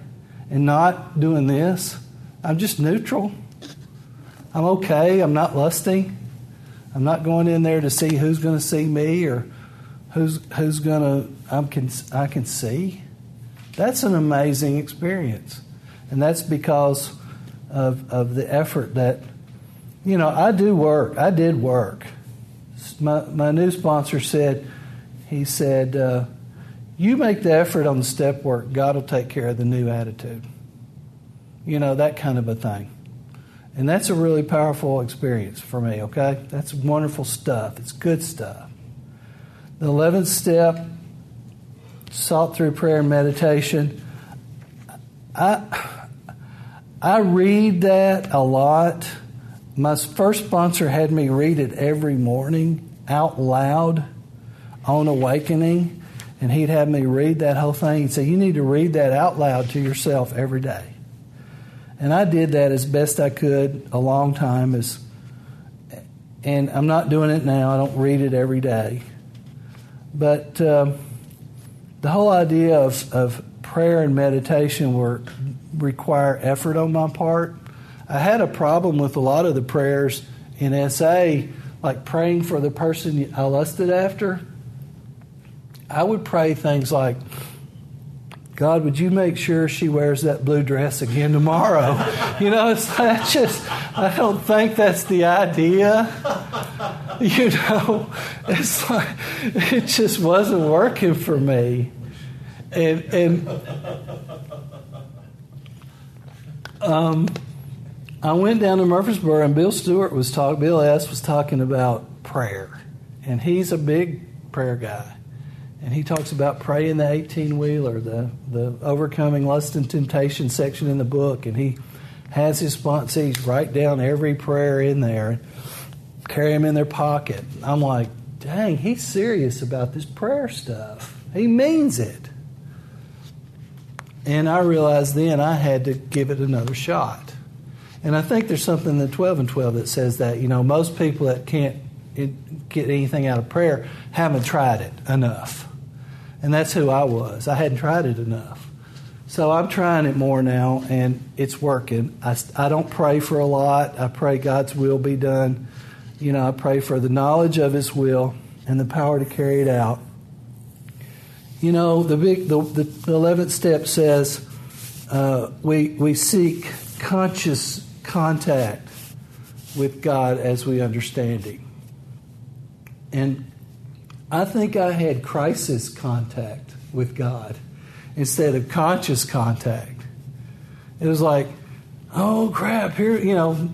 and not doing this. I'm just neutral. I'm okay. I'm not lusting. I'm not going in there to see who's going to see me or who's who's going to I'm can I can see. That's an amazing experience, and that's because of of the effort that, you know, I do work. I did work. My my new sponsor said, he said, uh, you make the effort on the step work. God will take care of the new attitude. You know, that kind of a thing. And that's a really powerful experience for me, okay? That's wonderful stuff. It's good stuff. The eleventh step, sought through prayer and meditation. I, I read that a lot. My first sponsor had me read it every morning out loud on awakening. And he'd have me read that whole thing. He'd say, you need to read that out loud to yourself every day. And I did that as best I could a long time. As, and I'm not doing it now. I don't read it every day. But um, the whole idea of, of prayer and meditation were, require effort on my part. I had a problem with a lot of the prayers in S A, like praying for the person I lusted after. I would pray things like, God, would you make sure she wears that blue dress again tomorrow? You know, it's I just, I don't think that's the idea. You know, it's like, it just wasn't working for me. And, and um, I went down to Murfreesboro and Bill Stewart was talking, Bill S. was talking about prayer. And he's a big prayer guy. And he talks about praying the eighteen-wheeler, the, the overcoming lust and temptation section in the book. And he has his sponsees write down every prayer in there and carry them in their pocket. I'm like, dang, he's serious about this prayer stuff. He means it. And I realized then I had to give it another shot. And I think there's something in the twelve and twelve that says that, you know, most people that can't get anything out of prayer haven't tried it enough. And that's who I was. I hadn't tried it enough. So I'm trying it more now, and it's working. I, I don't pray for a lot. I pray God's will be done. You know, I pray for the knowledge of His will and the power to carry it out. You know, the big the, the, the eleventh step says uh, we we seek conscious contact with God as we understand Him. And I think I had crisis contact with God instead of conscious contact. It was like, oh, crap, here, you know,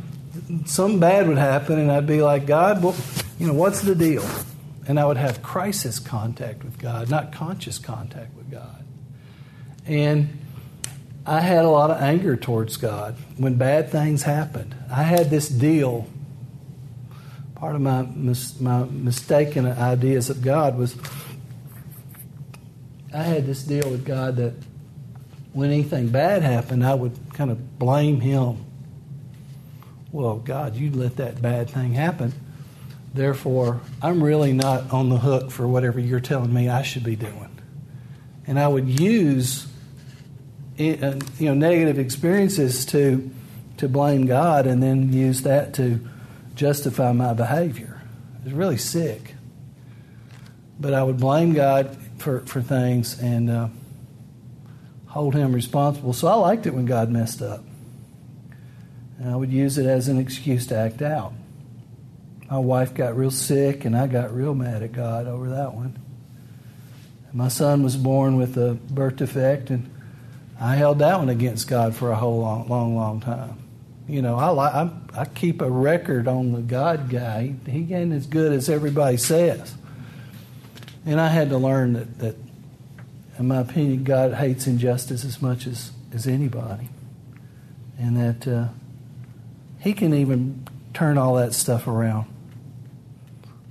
something bad would happen, and I'd be like, God, well, you know, what's the deal? And I would have crisis contact with God, not conscious contact with God. And I had a lot of anger towards God when bad things happened. I had this deal part of my mis- my mistaken ideas of God was I had this deal with God that when anything bad happened, I would kind of blame Him. Well, God, you let that bad thing happen. Therefore, I'm really not on the hook for whatever you're telling me I should be doing. And I would use, you know, negative experiences to to blame God, and then use that to justify my behavior. It was really sick. But I would blame God for, for things and uh, hold Him responsible. So I liked it when God messed up. And I would use it as an excuse to act out. My wife got real sick, and I got real mad at God over that one. And my son was born with a birth defect, and I held that one against God for a whole long, long, long time. You know, I, li- I, I keep a record on the God guy. He ain't as good as everybody says. And I had to learn that, that, in my opinion, God hates injustice as much as, as anybody. And that uh, He can even turn all that stuff around.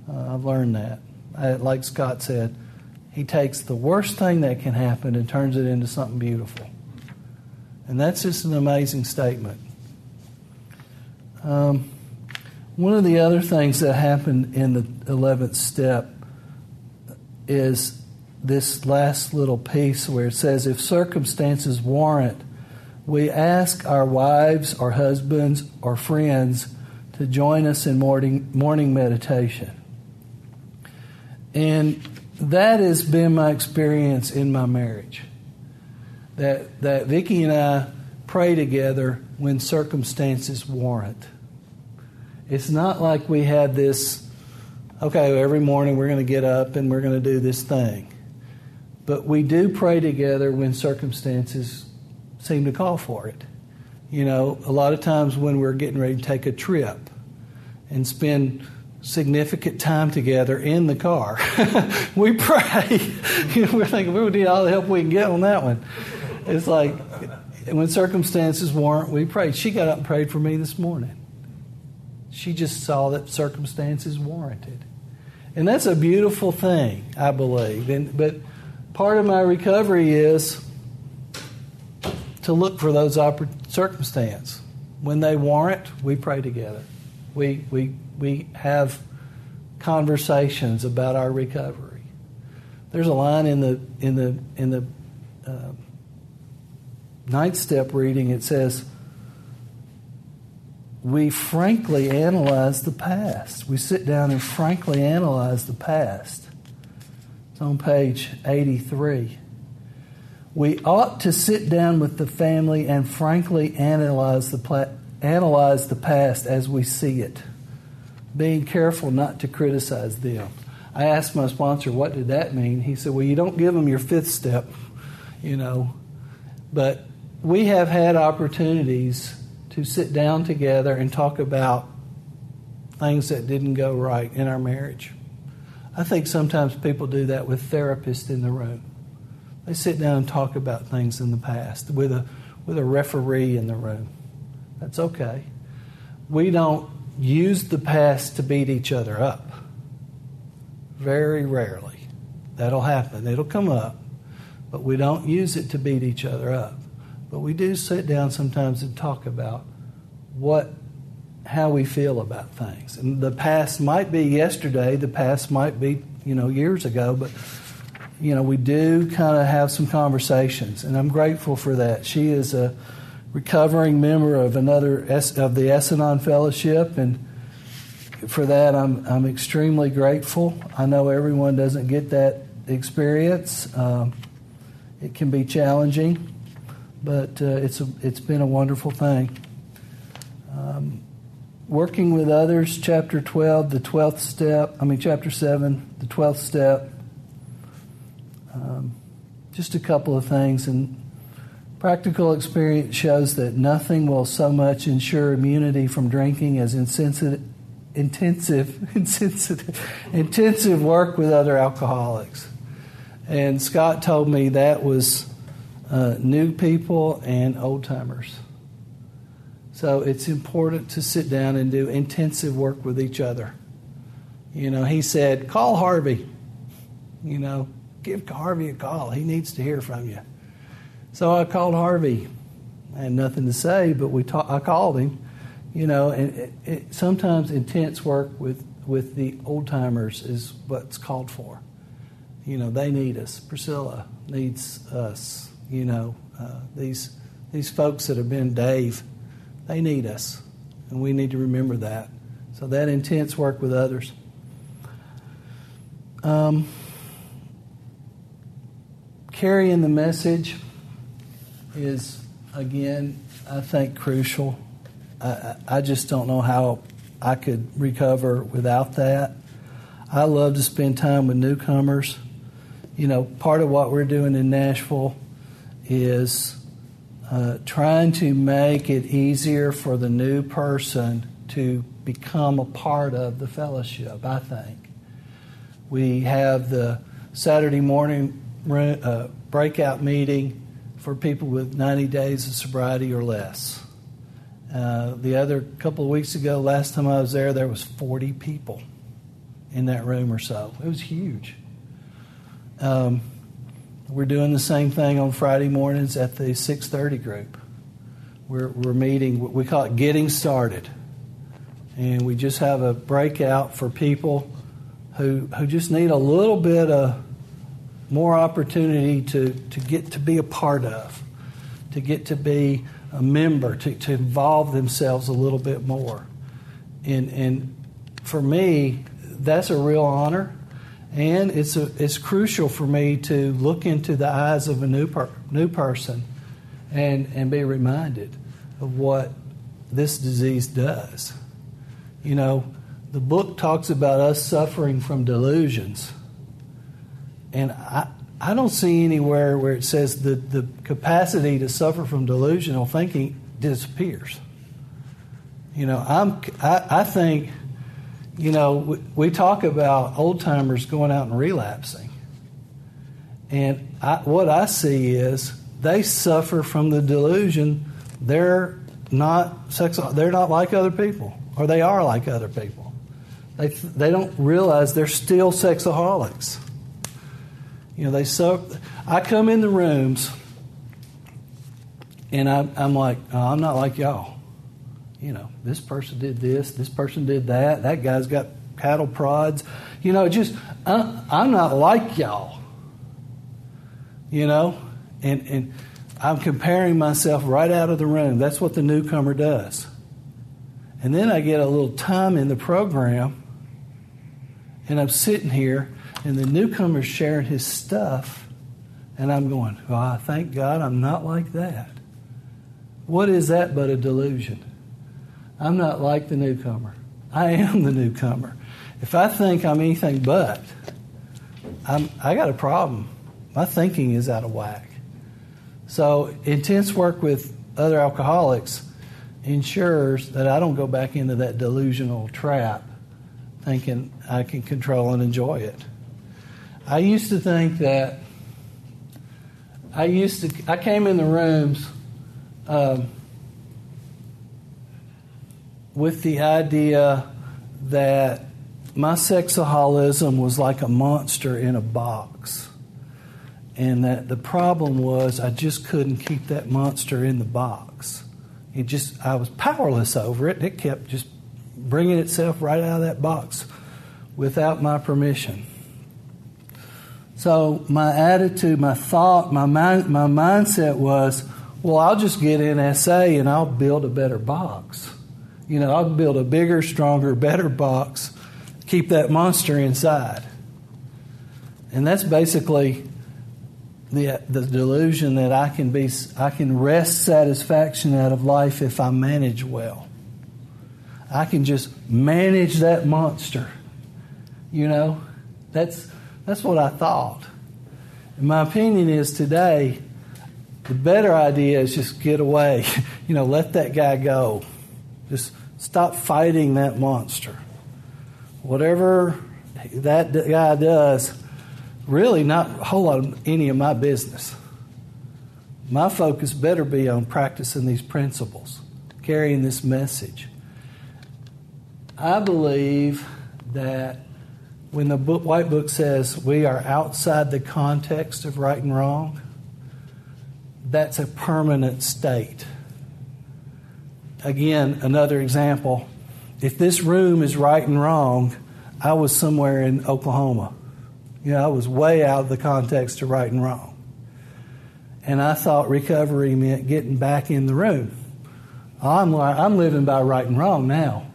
Uh, I've learned that. I, like Scott said, He takes the worst thing that can happen and turns it into something beautiful. And that's just an amazing statement. Um, one of the other things that happened in the eleventh step is this last little piece where it says, if circumstances warrant, we ask our wives or husbands or friends to join us in morning morning meditation. And that has been my experience in my marriage. That that Vicky and I pray together when circumstances warrant. It's not like we have this, okay, every morning we're going to get up and we're going to do this thing. But we do pray together when circumstances seem to call for it. You know, a lot of times when we're getting ready to take a trip and spend significant time together in the car, we pray. You know, we're thinking we would need all the help we can get on that one. It's like when circumstances warrant, we pray. She got up and prayed for me this morning. She just saw that circumstances warranted. And that's a beautiful thing, I believe. And, but part of my recovery is to look for those oppor- circumstances. When they warrant, we pray together. We we we have conversations about our recovery. There's a line in the in the in the uh, ninth step reading. It says, "We frankly analyze the past. We sit down and frankly analyze the past." It's on page eighty-three. We ought to sit down with the family and frankly analyze the pla- analyze the past as we see it, being careful not to criticize them. I asked my sponsor, what did that mean? He said, well, you don't give them your fifth step, you know. But we have had opportunities to sit down together and talk about things that didn't go right in our marriage. I think sometimes people do that with therapists in the room. They sit down and talk about things in the past with a with a referee in the room. That's okay. We don't use the past to beat each other up. Very rarely. That'll happen. It'll come up. But we don't use it to beat each other up. But we do sit down sometimes and talk about what, how we feel about things. And the past might be yesterday. The past might be, you know, years ago. But, you know, we do kind of have some conversations. And I'm grateful for that. She is a recovering member of another of the Al-Anon Fellowship, and for that I'm I'm extremely grateful. I know everyone doesn't get that experience. Um, it can be challenging, but uh, it's a, it's been a wonderful thing. Um, working with others, chapter twelve, the twelfth step. I mean, chapter seven, the twelfth step. Um, just a couple of things. And practical experience shows that nothing will so much ensure immunity from drinking as insensitive, intensive, insensitive, intensive work with other alcoholics. And Scott told me that was uh, new people and old-timers. So it's important to sit down and do intensive work with each other You know, he said, call Harvey. You know, give Harvey a call. He needs to hear from you. So I called Harvey. I had nothing to say, but we ta- I called him. You know, and it, it, sometimes intense work with, with the old-timers is what's called for. You know, they need us. Priscilla needs us. You know, uh, these these folks that have been Dave, they need us, and we need to remember that. So that intense work with others. Um, carrying the message is, again, I think, crucial. I, I just don't know how I could recover without that. I love to spend time with newcomers. You know, part of what we're doing in Nashville is uh, trying to make it easier for the new person to become a part of the fellowship, I think. We have the Saturday morning uh, breakout meeting for people with ninety days of sobriety or less. Uh, the other couple of weeks ago, last time I was there, there was forty people in that room or so. It was huge. Um, we're doing the same thing on Friday mornings at the six thirty group. We're, we're meeting, we call it Getting Started. And we just have a breakout for people who who just need a little bit of more opportunity to, to get to be a part of, to get to be a member, to, to involve themselves a little bit more. And and for me, that's a real honor, and it's a, it's crucial for me to look into the eyes of a new per, new person and, and be reminded of what this disease does. You know, the book talks about us suffering from delusions, and I I don't see anywhere where it says the, the capacity to suffer from delusional thinking disappears. You know, I'm, I, I think, you know, we, we talk about old-timers going out and relapsing. And I, what I see is they suffer from the delusion they're not sex, they're not like other people, or they are like other people. They, they don't realize they're still sexaholics. You know, they so I come in the rooms, and I, I'm like, oh, I'm not like y'all. You know, this person did this, this person did that, that guy's got cattle prods. You know, just I, I'm not like y'all. You know, and and I'm comparing myself right out of the room. That's what the newcomer does. And then I get a little time in the program, and I'm sitting here. And the newcomer's sharing his stuff, and I'm going, oh, I thank God I'm not like that. What is that but a delusion? I'm not like the newcomer. I am the newcomer. If I think I'm anything but, I'm, I got a problem. My thinking is out of whack. So intense work with other alcoholics ensures that I don't go back into that delusional trap thinking I can control and enjoy it. I used to think that I used to. I came in the rooms um, with the idea that my sexaholism was like a monster in a box, and that the problem was I just couldn't keep that monster in the box. It just I was powerless over it. It kept just bringing itself right out of that box without my permission. So my attitude, my thought, my mind, my mindset was, well, I'll just get in S A and I'll build a better box. You know, I'll build a bigger, stronger, better box, keep that monster inside. And that's basically the the delusion that I can be, I can wrest satisfaction out of life if I manage well. I can just manage that monster. You know, that's. That's what I thought. And my opinion is today, the better idea is just get away. You know, let that guy go. Just stop fighting that monster. Whatever that guy does, really not a whole lot of any of my business. My focus better be on practicing these principles, carrying this message. I believe that when the book, White Book says we are outside the context of right and wrong, that's a permanent state. Again, another example. If this room is right and wrong, I was somewhere in Oklahoma. You know, I was way out of the context of right and wrong. And I thought recovery meant getting back in the room. I'm, like, I'm living by right and wrong now.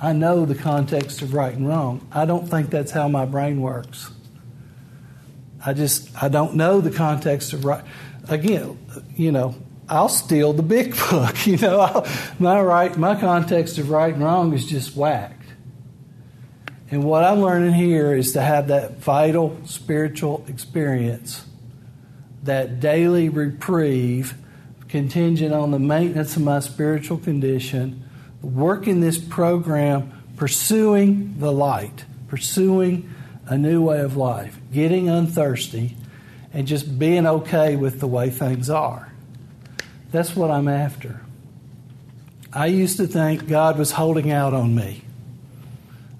I know the context of right and wrong. I don't think that's how my brain works. I just, I don't know the context of right. Again, you know, I'll steal the big book. You know, I'll, my right, my context of right and wrong is just whacked. And what I'm learning here is to have that vital spiritual experience, that daily reprieve contingent on the maintenance of my spiritual condition, working this program, pursuing the light, pursuing a new way of life, getting unthirsty, and just being okay with the way things are. That's what I'm after. I used to think God was holding out on me.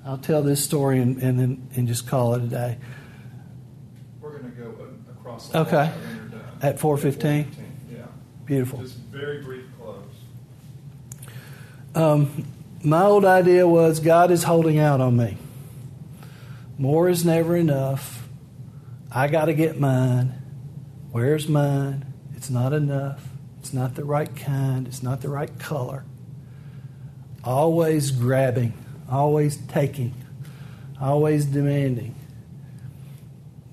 I'll tell this story and and, and just call it a day. We're going to go across the okay. When you're done. At four fifteen? Yeah. Beautiful. Just very brief close. Um, my old idea was God is holding out on me. More is never enough. I got to get mine. Where's mine? It's not enough. It's not the right kind. It's not the right color. Always grabbing. Always taking. Always demanding.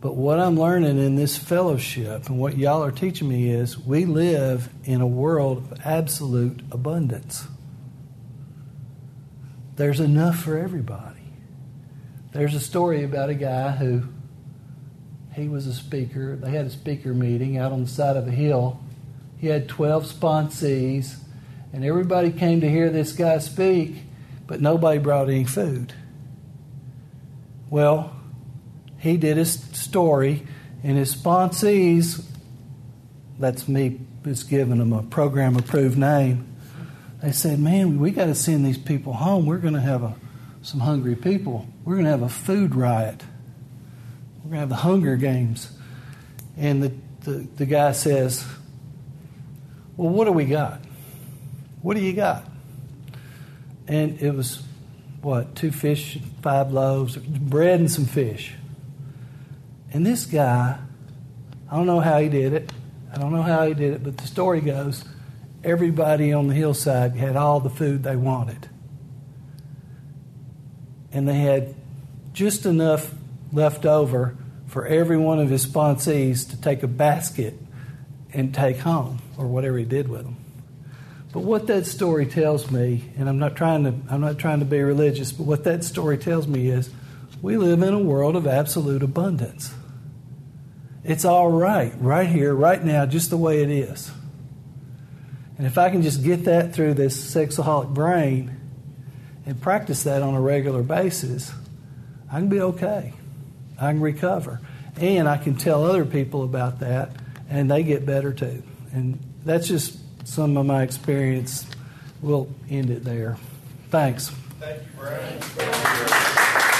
But what I'm learning in this fellowship and what y'all are teaching me is we live in a world of absolute abundance. There's enough for everybody. There's a story about a guy who, he was a speaker. They had a speaker meeting out on the side of a hill. He had twelve sponsees, and everybody came to hear this guy speak, but nobody brought any food. Well, he did his story, and his sponsees, that's me just giving them a program-approved name, they said, man, we got to send these people home. We're going to have a some hungry people. We're going to have a food riot. We're going to have the Hunger Games. And the, the, the guy says, well, what do we got? What do you got? And it was, what, two fish, five loaves, bread and some fish. And this guy, I don't know how he did it. I don't know how he did it, but the story goes, everybody on the hillside had all the food they wanted. And they had just enough left over for every one of his sponsees to take a basket and take home, or whatever he did with them. But what that story tells me, and I'm not trying to I'm not trying to be religious, but what that story tells me is we live in a world of absolute abundance. It's all right, right here, right now, just the way it is. And if I can just get that through this sexaholic brain and practice that on a regular basis, I can be okay. I can recover. And I can tell other people about that, and they get better too. And that's just some of my experience. We'll end it there. Thanks. Thank you, Brad.